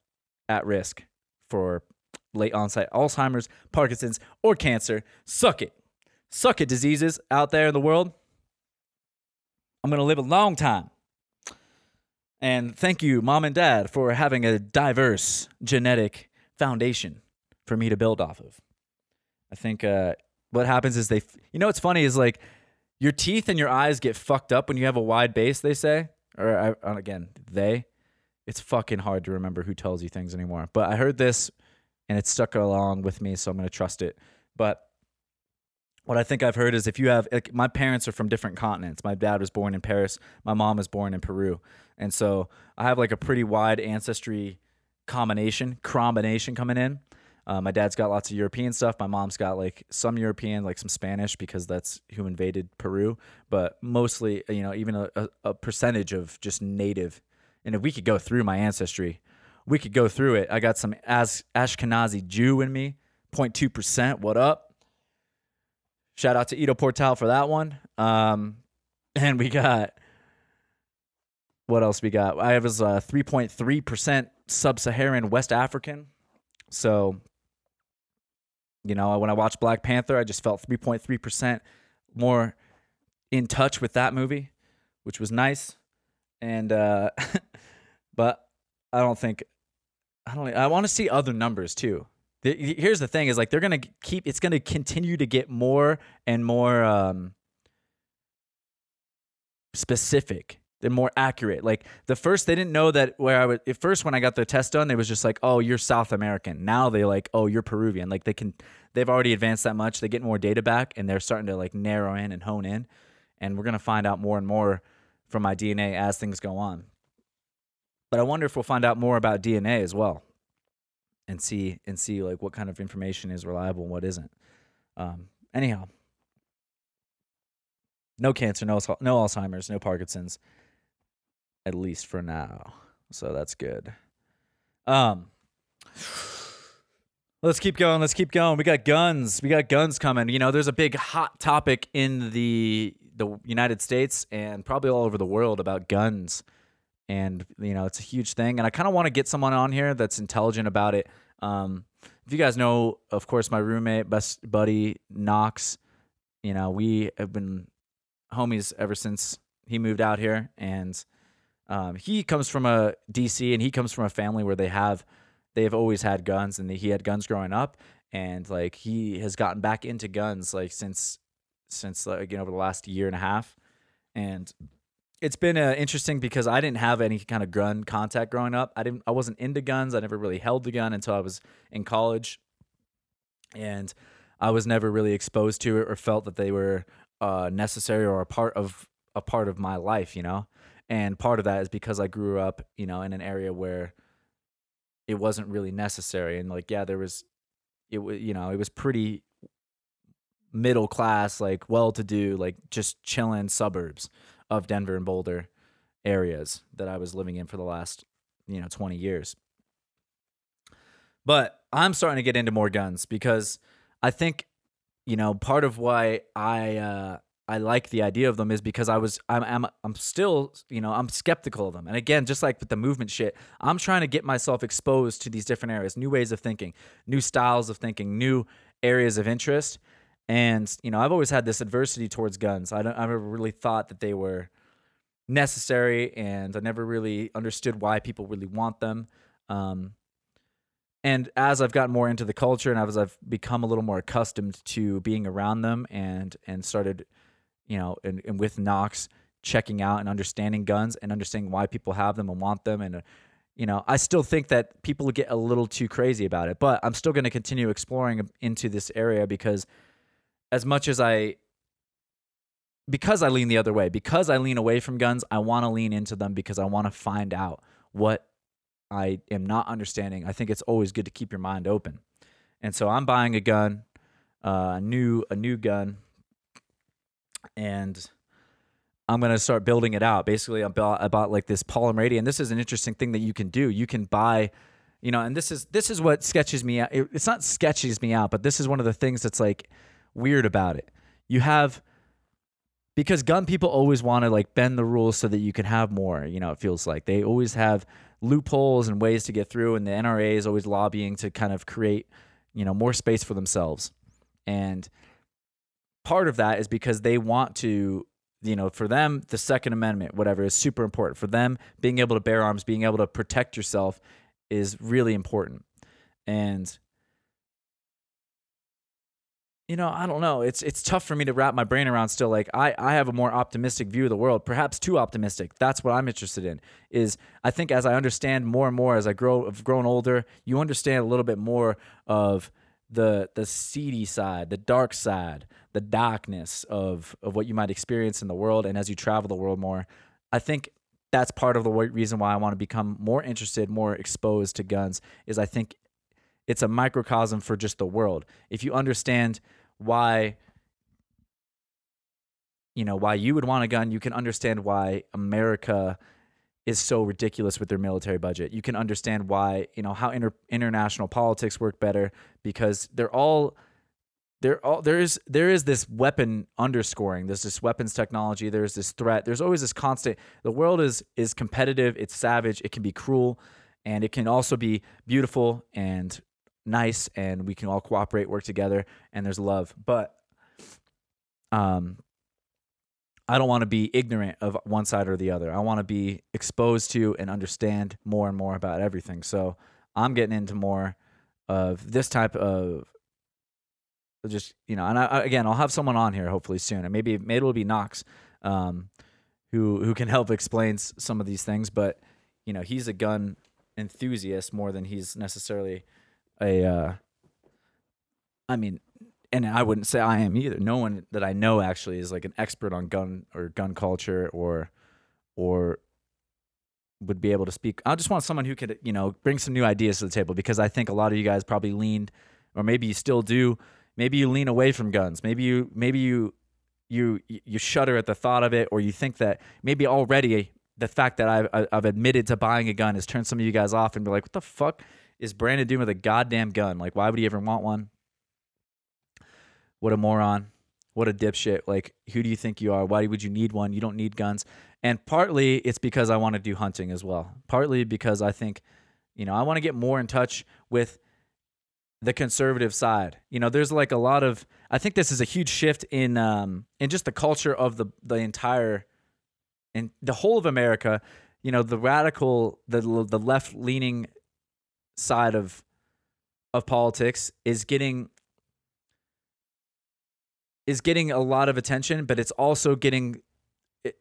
at risk for late onset Alzheimer's, Parkinson's, or cancer. Suck it, suck it, diseases out there in the world. I'm gonna live a long time, and thank you, Mom and Dad, for having a diverse genetic foundation for me to build off of. I think. Uh, What happens is they, you know, what's funny is like your teeth and your eyes get fucked up when you have a wide base, they say, or I, again, they, it's fucking hard to remember who tells you things anymore, but I heard this and it stuck along with me. So I'm going to trust it. But what I think I've heard is if you have, like, my parents are from different continents. My dad was born in Paris. My mom was born in Peru. And so I have like a pretty wide ancestry combination, combination coming in. Uh, my dad's got lots of European stuff. My mom's got like some European, like some Spanish, because that's who invaded Peru. But mostly, you know, even a, a, a percentage of just native. And if we could go through my ancestry, we could go through it. I got some As- Ashkenazi Jew in me, zero point two percent. What up? Shout out to Ido Portal for that one. Um, and we got, what else we got? I was uh, three point three percent sub-Saharan West African. So... You know, when I watched Black Panther, I just felt three point three percent more in touch with that movie, which was nice. And, uh, but I don't think, I don't, I want to see other numbers too. The, here's the thing is like, they're going to keep, it's going to continue to get more and more, um, specific. They're more accurate. Like the first, they didn't know that where I was at first when I got the test done, it was just like, oh, you're South American. Now they like, oh, you're Peruvian. Like they can, they've already advanced that much. They get more data back and they're starting to like narrow in and hone in. And we're going to find out more and more from my D N A as things go on. But I wonder if we'll find out more about D N A as well and see, and see like what kind of information is reliable and what isn't. Um, anyhow, no cancer, no, no Alzheimer's, no Parkinson's. At least for now. So that's good. Um, let's keep going. Let's keep going. We got guns. We got guns coming. You know, there's a big hot topic in the the United States and probably all over the world about guns. And, you know, it's a huge thing. And I kind of want to get someone on here that's intelligent about it. Um, if you guys know, of course, my roommate, best buddy, Knox, you know, we have been homies ever since he moved out here. And... Um, he comes from a D C and he comes from a family where they have, they've always had guns and he had guns growing up and like he has gotten back into guns like since, since like, you know, over the last year and a half. And it's been uh, interesting because I didn't have any kind of gun contact growing up. I didn't, I wasn't into guns. I never really held the gun until I was in college and I was never really exposed to it or felt that they were uh, necessary or a part of a part of my life, you know? And part of that is because I grew up, you know, in an area where it wasn't really necessary. And like, yeah, there was, it was, you know, it was pretty middle class, like well-to-do, like just chilling suburbs of Denver and Boulder areas that I was living in for the last, you know, twenty years. But I'm starting to get into more guns because I think, you know, part of why I, uh, I like the idea of them is because I was, I'm, I'm, I'm still, you know, I'm skeptical of them. And again, just like with the movement shit, I'm trying to get myself exposed to these different areas, new ways of thinking, new styles of thinking, new areas of interest. And, you know, I've always had this adversity towards guns. I don't, I never really thought that they were necessary and I never really understood why people really want them. Um, And as I've gotten more into the culture and as I've become a little more accustomed to being around them and, and started, you know, and, and with Knox checking out and understanding guns and understanding why people have them and want them. And, uh, you know, I still think that people get a little too crazy about it, but I'm still going to continue exploring into this area because as much as I, because I lean the other way, because I lean away from guns, I want to lean into them because I want to find out what I am not understanding. I think it's always good to keep your mind open. And so I'm buying a gun, uh, a new, a new gun, and I'm going to start building it out. Basically, I bought, I bought like this Polymer eighty, and this is an interesting thing that you can do. You can buy, you know, and this is this is what sketches me out. It, it's not sketches me out, but this is one of the things that's like weird about it. You have, because gun people always want to like bend the rules so that you can have more, you know, it feels like. They always have loopholes and ways to get through, and the N R A is always lobbying to kind of create, you know, more space for themselves. And part of that is because they want to, you know, for them, the Second Amendment, whatever, is super important. For them, being able to bear arms, being able to protect yourself is really important. And, you know, I don't know. It's it's tough for me to wrap my brain around still. Like, I, I have a more optimistic view of the world, perhaps too optimistic. That's what I'm interested in, is I think as I understand more and more, as I grow, I've grown older, you understand a little bit more of the the seedy side, the dark side, the darkness of, of what you might experience in the world. And as you travel the world more, I think that's part of the reason why I want to become more interested, more exposed to guns, is I think it's a microcosm for just the world. If you understand why, you know, why you would want a gun, you can understand why America is so ridiculous with their military budget. You can understand why, you know, how inter- international politics work better, because they're all, they're all, there is, there is this weapon underscoring. There's this weapons technology. There's this threat. There's always this constant, the world is, is competitive. It's savage. It can be cruel, and it can also be beautiful and nice. And we can all cooperate, work together, and there's love. But, um, I don't want to be ignorant of one side or the other. I want to be exposed to and understand more and more about everything. So I'm getting into more of this type of just, you know, and I, again, I'll have someone on here hopefully soon, and maybe, maybe it'll be Knox, um, who, who can help explain some of these things. But, you know, he's a gun enthusiast more than he's necessarily a, uh, I mean, and I wouldn't say I am either. No one that I know actually is like an expert on gun or gun culture or or would be able to speak. I just want someone who could, you know, bring some new ideas to the table, because I think a lot of you guys probably leaned, or maybe you still do, maybe you lean away from guns. Maybe you maybe you you you shudder at the thought of it, or you think that maybe already the fact that I've I've admitted to buying a gun has turned some of you guys off and be like, what the fuck is Brandon doing with a goddamn gun? Like, why would he ever want one? What a moron. What a dipshit. Like, who do you think you are? Why would you need one? You don't need guns. And partly it's because I want to do hunting as well. Partly because I think, you know, I want to get more in touch with the conservative side. You know, there's like a lot of, I think this is a huge shift in um in just the culture of the the entire, in the whole of America. You know, the radical, the the left-leaning side of of politics is getting is getting a lot of attention, but it's also getting,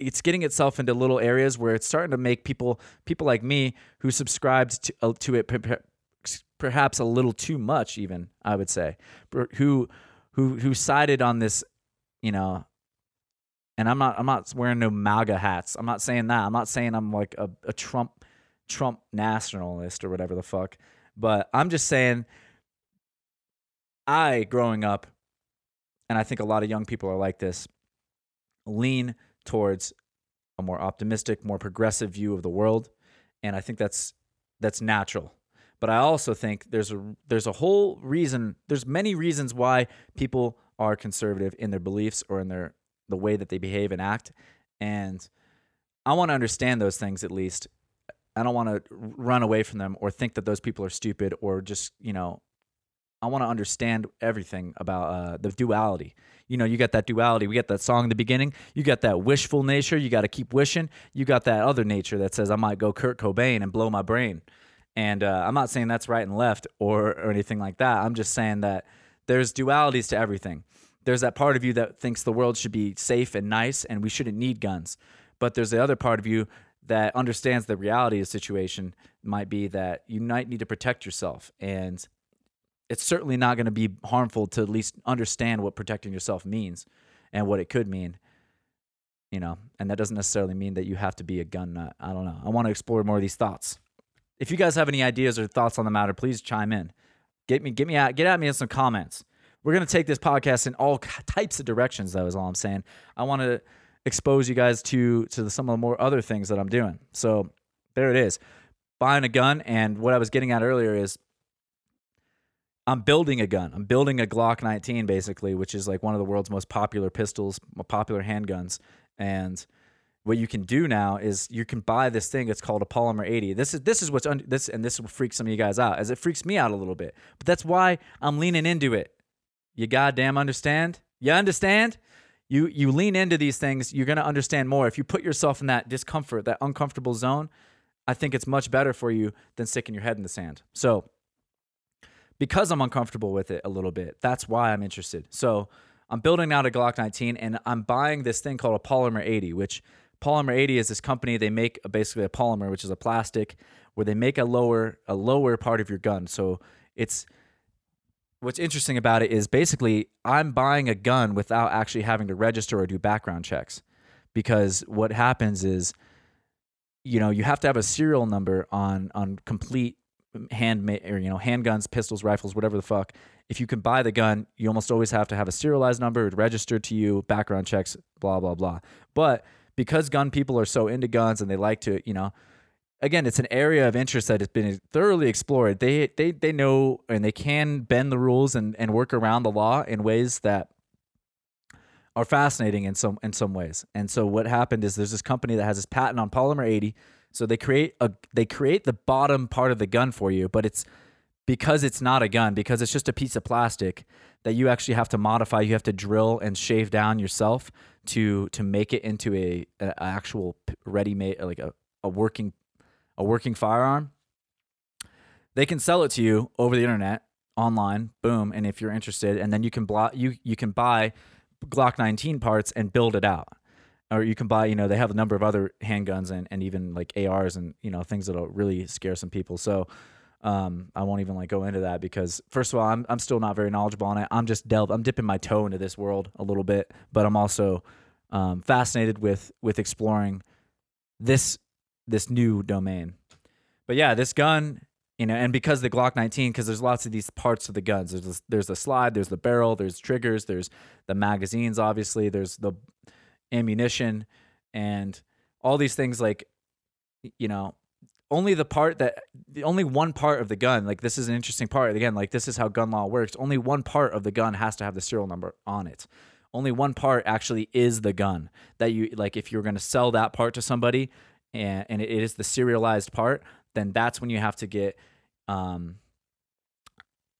it's getting itself into little areas where it's starting to make people, people like me who subscribed to, uh, to it perhaps a little too much, even, I would say, who, who, who sided on this, you know, and I'm not, I'm not wearing no MAGA hats. I'm not saying that. I'm not saying I'm like a, a Trump, Trump nationalist or whatever the fuck, but I'm just saying I, growing up, and I think a lot of young people are like this, lean towards a more optimistic, more progressive view of the world, and I think that's that's natural. But I also think there's a there's a whole reason, there's many reasons why people are conservative in their beliefs or in their the way that they behave and act, and I want to understand those things at least. I don't want to run away from them or think that those people are stupid or just, you know, I want to understand everything about uh, the duality. You know, you got that duality. We got that song in the beginning. You got that wishful nature. You got to keep wishing. You got that other nature that says, I might go Kurt Cobain and blow my brain. And uh, I'm not saying that's right and left or, or anything like that. I'm just saying that there's dualities to everything. There's that part of you that thinks the world should be safe and nice and we shouldn't need guns. But there's the other part of you that understands the reality of the situation might be that you might need to protect yourself. And it's certainly not going to be harmful to at least understand what protecting yourself means and what it could mean, you know, and that doesn't necessarily mean that you have to be a gun nut. I don't know. I want to explore more of these thoughts. If you guys have any ideas or thoughts on the matter, please chime in. Get me, get me out, get at me in some comments. We're going to take this podcast in all types of directions, though, is all I'm saying. I want to expose you guys to, to some of the more other things that I'm doing. So there it is. Buying a gun, and what I was getting at earlier is I'm building a gun. I'm building a Glock nineteen, basically, which is like one of the world's most popular pistols, popular handguns. And what you can do now is you can buy this thing. It's called a Polymer eighty. This is this is what's un- this, and this will freak some of you guys out, as it freaks me out a little bit. But that's why I'm leaning into it. You goddamn understand? You understand? You you lean into these things. You're gonna understand more if you put yourself in that discomfort, that uncomfortable zone. I think it's much better for you than sticking your head in the sand. So because I'm uncomfortable with it a little bit, that's why I'm interested. So I'm building out a Glock nineteen, and I'm buying this thing called a Polymer eighty, which Polymer eighty is this company. They make a, basically a polymer, which is a plastic, where they make a lower a lower part of your gun. So it's what's interesting about it is basically I'm buying a gun without actually having to register or do background checks, because what happens is, you know, you have to have a serial number on on complete handmade, or, you know, handguns, pistols, rifles, whatever the fuck. If you can buy the gun, you almost always have to have a serialized number registered to you, background checks, blah, blah, blah. But because gun people are so into guns and they like to, you know, again, it's an area of interest that has been thoroughly explored. They they they know and they can bend the rules and, and work around the law in ways that are fascinating in some in some ways. And so what happened is there's this company that has this patent on Polymer eighty. So they create a they create the bottom part of the gun for you, but it's because it's not a gun, because it's just a piece of plastic that you actually have to modify. You have to drill and shave down yourself to to make it into a, a actual ready-made, like a, a working a working firearm. They can sell it to you over the internet, online, boom, and if you're interested, and then you can block you you can buy Glock nineteen parts and build it out. Or you can buy, you know, they have a number of other handguns and, and even like A Rs and, you know, things that'll really scare some people. So um, I won't even like go into that because, first of all, I'm I'm still not very knowledgeable on it. I'm just delve, I'm dipping my toe into this world a little bit, but I'm also um, fascinated with with exploring this this new domain. But yeah, this gun, you know, and because the Glock nineteen, because there's lots of these parts of the guns. There's this, there's the slide, there's the barrel, there's triggers, there's the magazines, obviously, there's the ammunition, and all these things. Like, you know, only the part that, the only one part of the gun, like this is an interesting part. Again, like this is how gun law works. Only one part of the gun has to have the serial number on it. Only one part actually is the gun that you, like if you're going to sell that part to somebody and, and it is the serialized part, then that's when you have to get, um,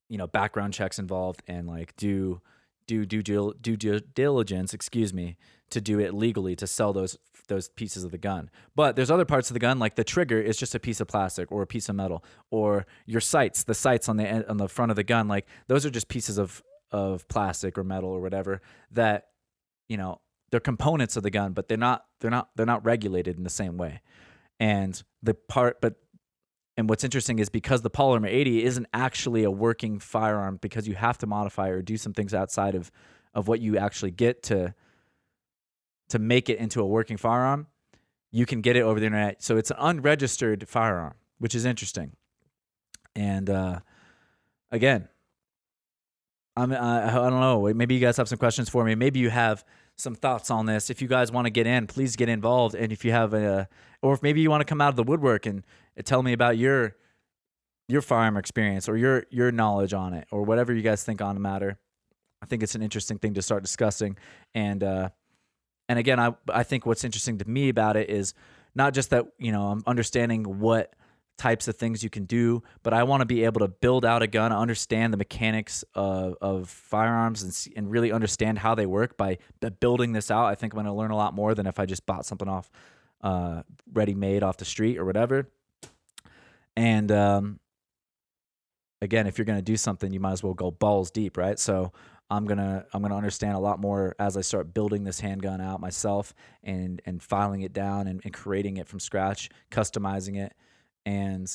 you know, background checks involved and like do do due do, do, do diligence, excuse me, to do it legally to sell those those pieces of the gun. But there's other parts of the gun, like the trigger is just a piece of plastic or a piece of metal, or your sights, the sights on the end, on the front of the gun, like those are just pieces of of plastic or metal or whatever that, you know, they're components of the gun, but they're not they're not they're not regulated in the same way. And the part, but And what's interesting is because the Polymer eighty isn't actually a working firearm, because you have to modify or do some things outside of, of what you actually get to to make it into a working firearm, you can get it over the internet. So it's an unregistered firearm, which is interesting. And uh, again, I'm, I, I don't know. Maybe you guys have some questions for me. Maybe you have some thoughts on this. If you guys want to get in, please get involved. And if you have a, or if maybe you want to come out of the woodwork and tell me about your your firearm experience or your your knowledge on it, or whatever you guys think on the matter. I think it's an interesting thing to start discussing. And uh, and again, I I think what's interesting to me about it is not just that, you know, I'm understanding what types of things you can do, but I want to be able to build out a gun, understand the mechanics of, of firearms, and see, and really understand how they work by building this out. I think I'm going to learn a lot more than if I just bought something off uh, ready-made off the street or whatever. And um, again, if you're going to do something, you might as well go balls deep, right? So I'm gonna I'm gonna understand a lot more as I start building this handgun out myself and and filing it down and, and creating it from scratch, customizing it, and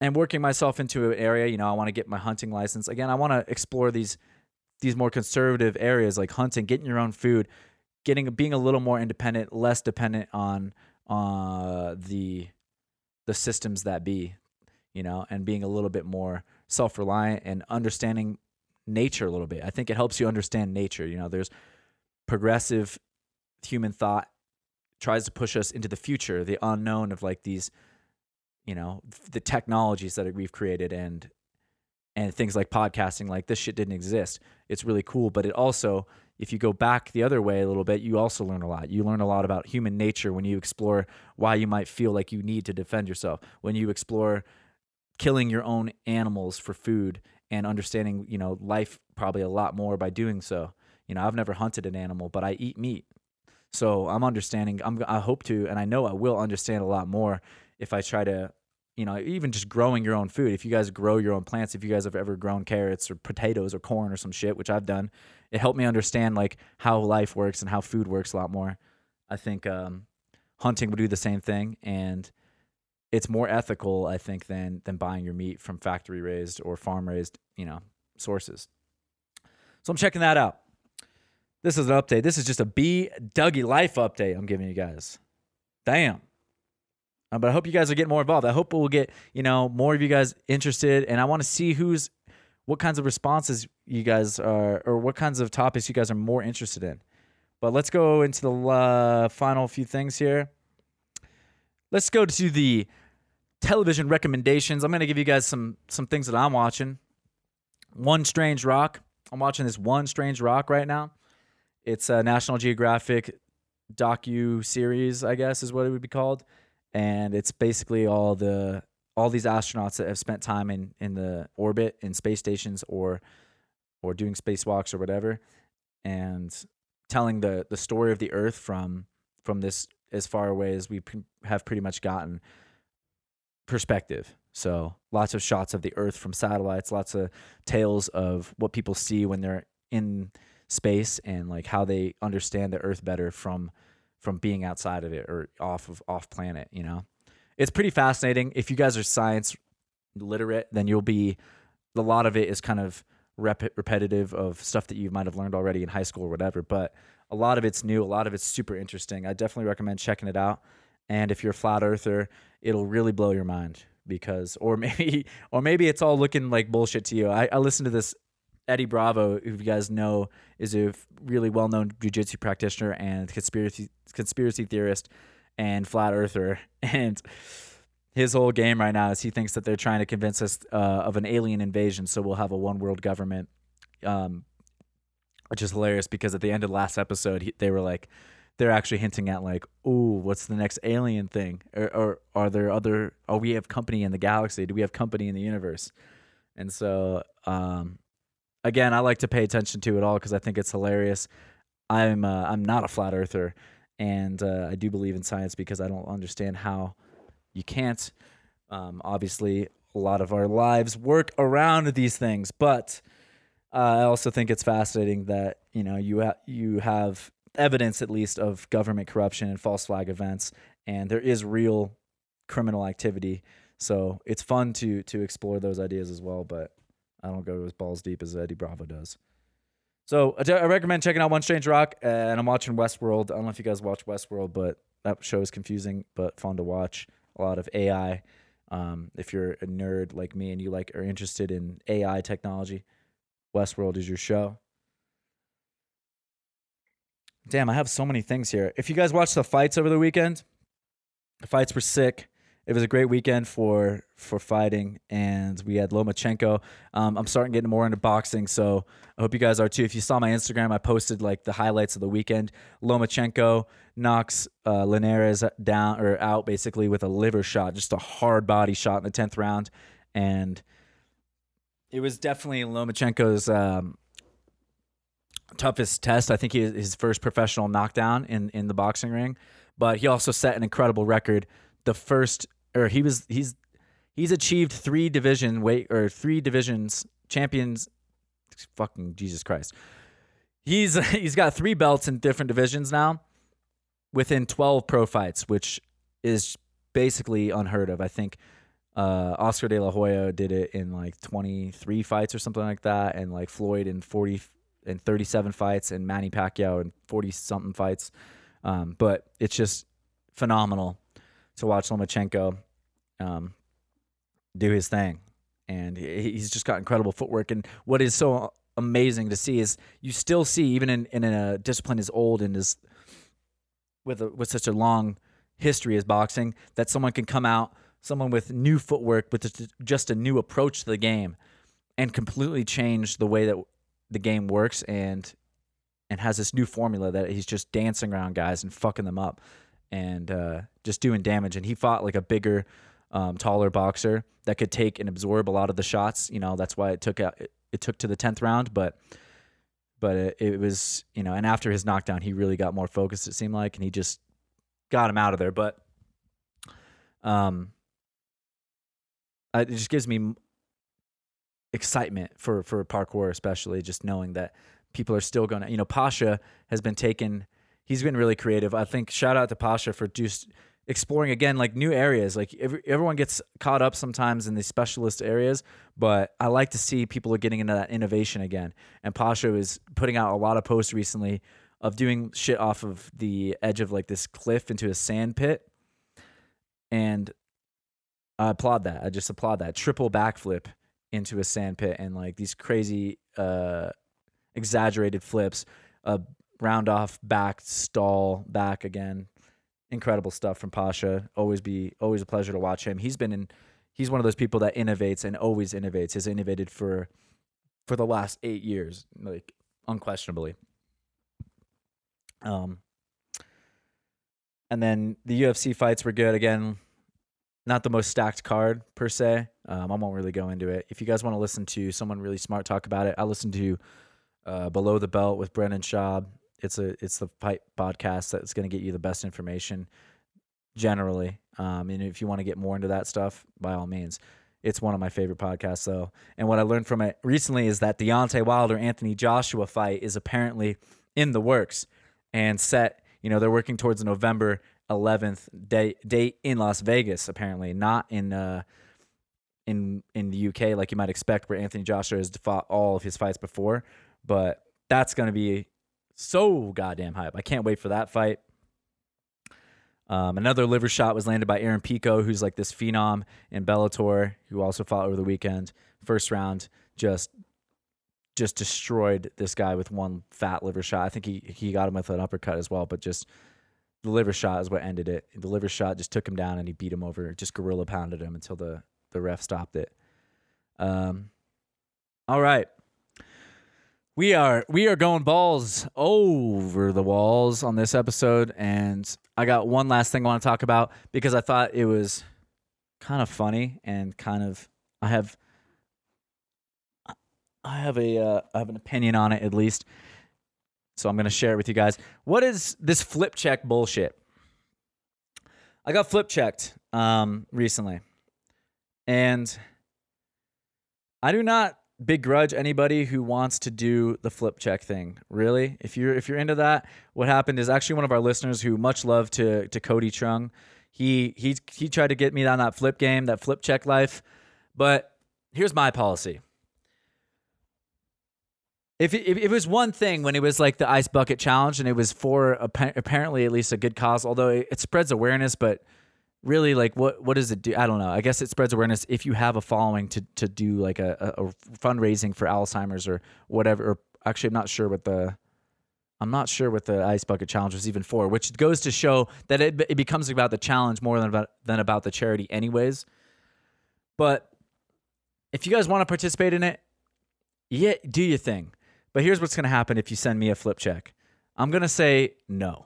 and working myself into an area. You know, I want to get my hunting license. Again, I want to explore these these more conservative areas like hunting, getting your own food, getting being a little more independent, less dependent on uh, the the systems that be, you know, and being a little bit more self-reliant and understanding nature a little bit. I think it helps you understand nature. You know, there's progressive human thought tries to push us into the future, the unknown of like these, you know, the technologies that we've created and and things like podcasting, like this shit didn't exist. It's really cool. But it also, if you go back the other way a little bit, you also learn a lot. You learn a lot about human nature when you explore why you might feel like you need to defend yourself, when you explore killing your own animals for food and understanding, you know, life probably a lot more by doing so. You know, I've never hunted an animal, but I eat meat. So I'm understanding, I'm, I hope to, and I know I will understand a lot more if I try to, you know, even just growing your own food. If you guys grow your own plants, if you guys have ever grown carrots or potatoes or corn or some shit, which I've done, it helped me understand like how life works and how food works a lot more. I think um, hunting would do the same thing, and it's more ethical, I think, than than buying your meat from factory raised or farm raised, you know, sources. So I'm checking that out. This is an update. This is just a B Dougie Life update I'm giving you guys. Damn. Um, but I hope you guys are getting more involved. I hope we'll get, you know, more of you guys interested. And I want to see who's, what kinds of responses you guys are, or what kinds of topics you guys are more interested in. But let's go into the uh, final few things here. Let's go to the television recommendations. I'm going to give you guys some some things that I'm watching. One Strange Rock. I'm watching this One Strange Rock right now. It's a National Geographic docu-series, I guess is what it would be called. And it's basically all the all these astronauts that have spent time in, in the orbit in space stations or or doing spacewalks or whatever, and telling the, the story of the Earth from from this as far away as we have pretty much gotten perspective. So lots of shots of the Earth from satellites, lots of tales of what people see when they're in space and like how they understand the Earth better from from being outside of it or off of off planet, you know. It's pretty fascinating. If you guys are science literate, then you'll be, a lot of it is kind of rep- repetitive of stuff that you might have learned already in high school or whatever, but a lot of it's new, a lot of it's super interesting. I definitely recommend checking it out. And if you're a flat earther, it'll really blow your mind because, or maybe, or maybe it's all looking like bullshit to you. I, I listened to this Eddie Bravo, who you guys know is a really well-known jiu-jitsu practitioner and conspiracy conspiracy theorist and flat earther. And his whole game right now is he thinks that they're trying to convince us uh, of an alien invasion, so we'll have a one-world government, um, which is hilarious because at the end of the last episode, he, they were like, they're actually hinting at like, ooh, what's the next alien thing? Or, or are there other, oh, we have company in the galaxy? Do we have company in the universe? And so... um Again, I like to pay attention to it all because I think it's hilarious. I'm uh, I'm not a flat earther, and uh, I do believe in science because I don't understand how you can't. Um, obviously, a lot of our lives work around these things, but uh, I also think it's fascinating that you know you ha- you have evidence at least of government corruption and false flag events, and there is real criminal activity. So it's fun to to explore those ideas as well, but. I don't go as balls deep as Eddie Bravo does. So I recommend checking out One Strange Rock, and I'm watching Westworld. I don't know if you guys watch Westworld, but that show is confusing but fun to watch. A lot of A I. Um, if you're a nerd like me and you like are interested in A I technology, Westworld is your show. Damn, I have so many things here. If you guys watched the fights over the weekend, the fights were sick. It was a great weekend for for fighting, and we had Lomachenko. Um, I'm starting getting more into boxing, so I hope you guys are too. If you saw my Instagram, I posted like the highlights of the weekend. Lomachenko knocks uh, Linares down or out basically with a liver shot, just a hard body shot in the tenth round, and it was definitely Lomachenko's um, toughest test. I think he, his first professional knockdown in in the boxing ring, but he also set an incredible record. The first. Or he was he's he's achieved three division weight or three divisions champions. Fucking Jesus Christ, he's he's got three belts in different divisions now, within twelve pro fights, which is basically unheard of. I think Uh, Oscar De La Hoya did it in like twenty-three fights or something like that, and like Floyd in forty and thirty-seven fights, and Manny Pacquiao in forty something fights. Um, but it's just phenomenal to watch Lomachenko um, do his thing, and he's just got incredible footwork. And what is so amazing to see is you still see, even in, in a discipline as old and as with a, with such a long history as boxing, that someone can come out, someone with new footwork, with just a new approach to the game, and completely change the way that the game works, and and has this new formula that he's just dancing around guys and fucking them up and uh, just doing damage. And he fought like a bigger, um, taller boxer that could take and absorb a lot of the shots. You know, that's why it took out, it, it took to the tenth round, but but it, it was, you know, and after his knockdown, he really got more focused, it seemed like, and he just got him out of there. But um, it just gives me excitement for, for parkour, especially just knowing that people are still going to, you know, Pasha has been taken. He's been really creative. I think shout out to Pasha for just exploring again, like new areas. Like every, everyone gets caught up sometimes in these specialist areas, but I like to see people are getting into that innovation again. And Pasha is putting out a lot of posts recently of doing shit off of the edge of like this cliff into a sand pit. And I applaud that. I just applaud that. Triple backflip into a sand pit, and like these crazy, uh, exaggerated flips, uh, round off, back, stall, back again. Incredible stuff from Pasha. Always be, always a pleasure to watch him. He's been in, he's one of those people that innovates and always innovates. He's innovated for, for the last eight years, like unquestionably. Um, and then the U F C fights were good again. Not the most stacked card per se. Um, I won't really go into it. If you guys want to listen to someone really smart talk about it, I listened to uh, Below the Belt with Brendan Schaub. It's a it's the fight podcast that's going to get you the best information generally. Um, and if you want to get more into that stuff, by all means, it's one of my favorite podcasts though. And what I learned from it recently is that Deontay Wilder Anthony Joshua fight is apparently in the works and set. You know, they're working towards November eleventh day date in Las Vegas, apparently not in uh in in the U K like you might expect, where Anthony Joshua has fought all of his fights before. But that's going to be so goddamn hype. I can't wait for that fight. Um, another liver shot was landed by Aaron Pico, who's like this phenom in Bellator, who also fought over the weekend. First round, just just destroyed this guy with one fat liver shot. I think he he got him with an uppercut as well, but just the liver shot is what ended it. The liver shot just took him down, and he beat him over, just gorilla pounded him until the, the ref stopped it. Um, all right. We are we are going balls over the walls on this episode, and I got one last thing I want to talk about because I thought it was kind of funny and kind of I have I have a uh, I have an opinion on it at least. So I'm going to share it with you guys. What is this flip check bullshit? I got flip checked um, recently. And I do not begrudge anybody who wants to do the flip check thing. Really? If you're if you're into that, what happened is actually one of our listeners who much love to to Cody Trung. He he he tried to get me on that flip game, that flip check life. But here's my policy. If it, if it was one thing when it was like the ice bucket challenge and it was for ap- apparently at least a good cause, although it, it spreads awareness, but really like what, what does it do? I don't know. I guess it spreads awareness if you have a following to, to do like a, a, a fundraising for Alzheimer's or whatever. Or actually, I'm not sure what the I'm not sure what the ice bucket challenge was even for, which goes to show that it it becomes about the challenge more than about than about the charity anyways. But if you guys want to participate in it, yeah, do your thing. But here's what's going to happen if you send me a flip check. I'm going to say no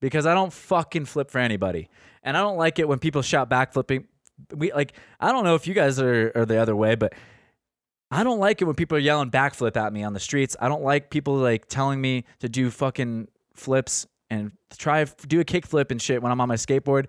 because I don't fucking flip for anybody. And I don't like it when people shout back flipping. We, like, I don't know if you guys are, are the other way, but I don't like it when people are yelling backflip at me on the streets. I don't like people like telling me to do fucking flips and try to do a kickflip and shit when I'm on my skateboard.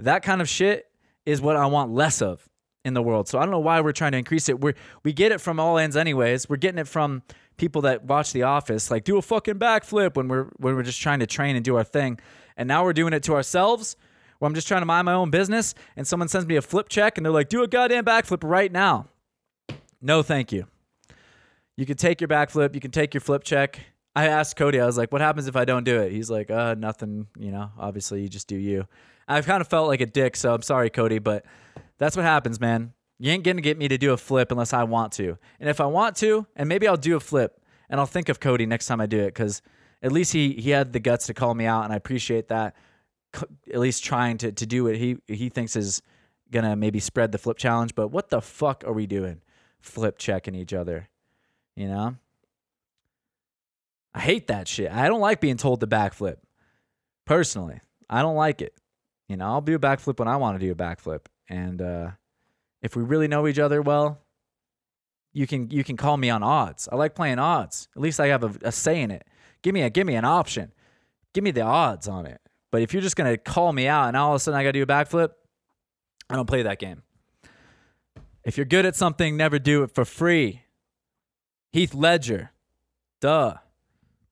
That kind of shit is what I want less of in the world. So I don't know why we're trying to increase it. We're, we get it from all ends anyways. We're getting it from people that watch The Office, like do a fucking backflip when we're when we're just trying to train and do our thing. And now we're doing it to ourselves. where I'm just trying to mind my own business and someone sends me a flip check and they're like, do a goddamn backflip right now. No, thank you. You can take your backflip. You can take your flip check. I asked Cody, I was like, what happens if I don't do it? He's like, uh, nothing, you know, obviously you just do you. I've kind of felt like a dick, so I'm sorry, Cody, but that's what happens, man. You ain't going to get me to do a flip unless I want to. And if I want to, and maybe I'll do a flip, and I'll think of Cody next time I do it, because at least he he had the guts to call me out, and I appreciate that, at least trying to, to do what he, he thinks is going to maybe spread the flip challenge. But what the fuck are we doing? Flip checking each other, you know? I hate that shit. I don't like being told to backflip. Personally, I don't like it. You know, I'll do a backflip when I want to do a backflip. And uh, if we really know each other well, you can you can call me on odds. I like playing odds. At least I have a, a say in it. Give me a give me an option. Give me the odds on it. But if you're just gonna call me out and all of a sudden I gotta do a backflip, I don't play that game. If you're good at something, never do it for free. Heath Ledger, duh.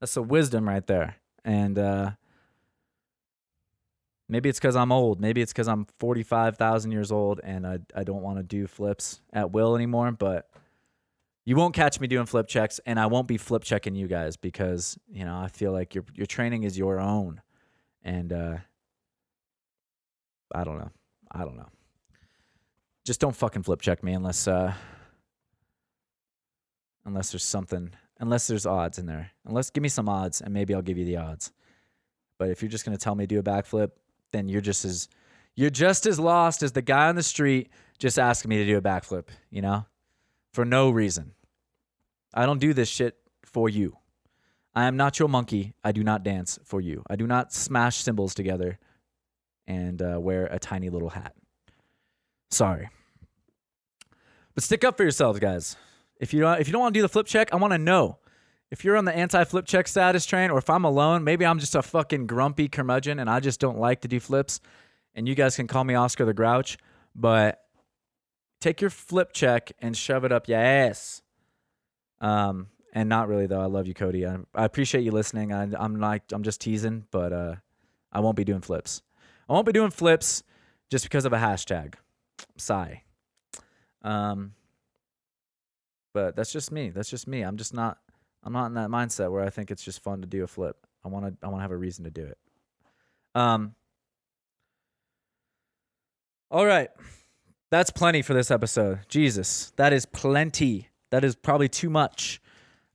That's the wisdom right there. And uh, maybe it's because I'm old. Maybe it's because I'm forty-five thousand years old and I, I don't want to do flips at will anymore. But you won't catch me doing flip checks, and I won't be flip checking you guys because, you know, I feel like your your training is your own. And uh, I don't know. I don't know. Just don't fucking flip check me unless uh, unless there's something... Unless there's odds in there. Unless, give me some odds, and maybe I'll give you the odds. But if you're just going to tell me to do a backflip, then you're just as you're just as lost as the guy on the street just asking me to do a backflip, you know? For no reason. I don't do this shit for you. I am not your monkey. I do not dance for you. I do not smash cymbals together and uh, wear a tiny little hat. Sorry. But stick up for yourselves, guys. If you don't, if you don't want to do the flip check, I want to know. If you're on the anti-flip check status train, or if I'm alone, maybe I'm just a fucking grumpy curmudgeon and I just don't like to do flips, and you guys can call me Oscar the Grouch, but take your flip check and shove it up your ass. Um, and not really, though. I love you, Cody. I, I appreciate you listening. I, I'm not, I'm just teasing, but uh, I won't be doing flips. I won't be doing flips just because of a hashtag. Sigh. Um... But that's just me. That's just me. I'm just not I'm not in that mindset where I think it's just fun to do a flip. I want to I want to have a reason to do it. Um All right. That's plenty for this episode. Jesus. That is plenty. That is probably too much.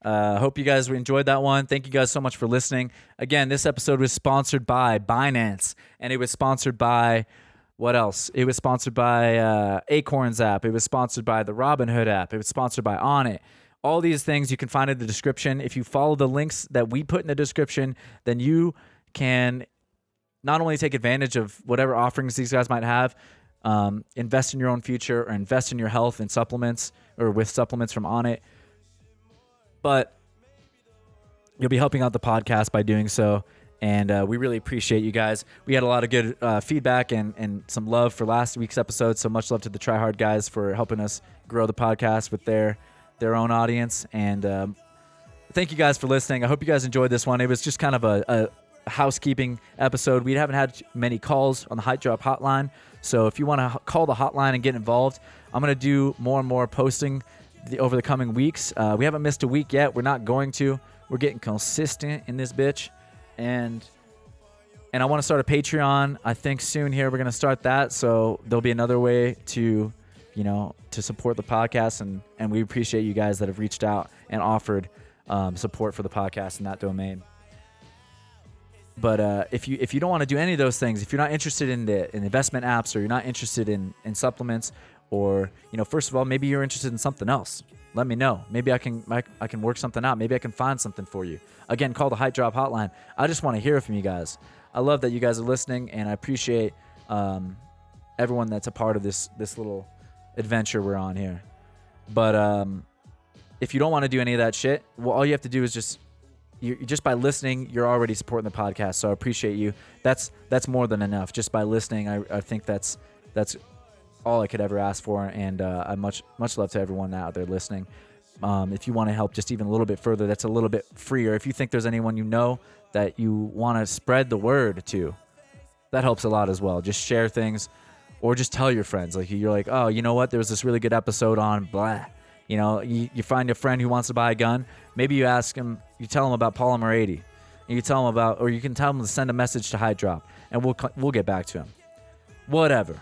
Uh hope you guys enjoyed that one. Thank you guys so much for listening. Again, this episode was sponsored by Binance, and it was sponsored by What else? It was sponsored by uh, Acorns app. It was sponsored by the Robinhood app. It was sponsored by Onnit. All these things you can find in the description. If you follow the links that we put in the description, then you can not only take advantage of whatever offerings these guys might have, um, invest in your own future or invest in your health in supplements or with supplements from Onnit, but you'll be helping out the podcast by doing so. And uh, we really appreciate you guys. We had a lot of good uh, feedback and, and some love for last week's episode. So much love to the Try Hard guys for helping us grow the podcast with their their own audience. And um, thank you guys for listening. I hope you guys enjoyed this one. It was just kind of a, a housekeeping episode. We haven't had many calls on the Hype Drop hotline. So if you want to call the hotline and get involved, I'm going to do more and more posting the, over the coming weeks. Uh, we haven't missed a week yet. We're not going to. We're getting consistent in this bitch. And and I want to start a Patreon. I think soon here we're going to start that. So there'll be another way to, you know, to support the podcast. And, and we appreciate you guys that have reached out and offered um, support for the podcast in that domain. But uh, if you if you don't want to do any of those things, if you're not interested in the in investment apps, or you're not interested in, in supplements, or, you know, first of all, maybe you're interested in something else. Let me know. Maybe I can I, I can work something out. Maybe I can find something for you. Again, call the Hype Drop hotline. I just want to hear from you guys. I love that you guys are listening, and I appreciate um, everyone that's a part of this this little adventure we're on here. But um, if you don't want to do any of that shit, well, all you have to do is just you just by listening, you're already supporting the podcast. So I appreciate you. That's that's more than enough. Just by listening, I, I think that's that's. all I could ever ask for, and uh, I much much love to everyone out there listening. Um, if you want to help just even a little bit further, that's a little bit freer. If you think there's anyone you know that you want to spread the word to, that helps a lot as well. Just share things or just tell your friends. Like, you're like, oh, you know what? There was this really good episode on blah. You know, you, you find a friend who wants to buy a gun. Maybe you ask him, you tell him about Polymer eighty. You tell him about, or you can tell him to send a message to High Drop, and we'll we'll get back to him. Whatever.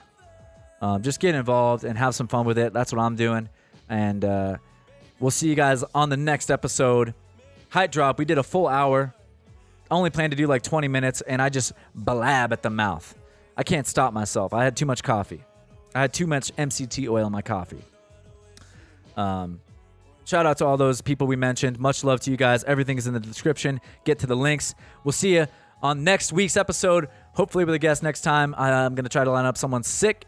Um, just get involved and have some fun with it. That's what I'm doing. And uh, we'll see you guys on the next episode. High Drop, we did a full hour. Only planned to do like twenty minutes, and I just blab at the mouth. I can't stop myself. I had too much coffee. I had too much M C T oil in my coffee. Um, shout out to all those people we mentioned. Much love to you guys. Everything is in the description. Get to the links. We'll see you on next week's episode. Hopefully with a guest next time. I'm going to try to line up someone sick.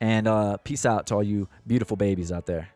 And uh, peace out to all you beautiful babies out there.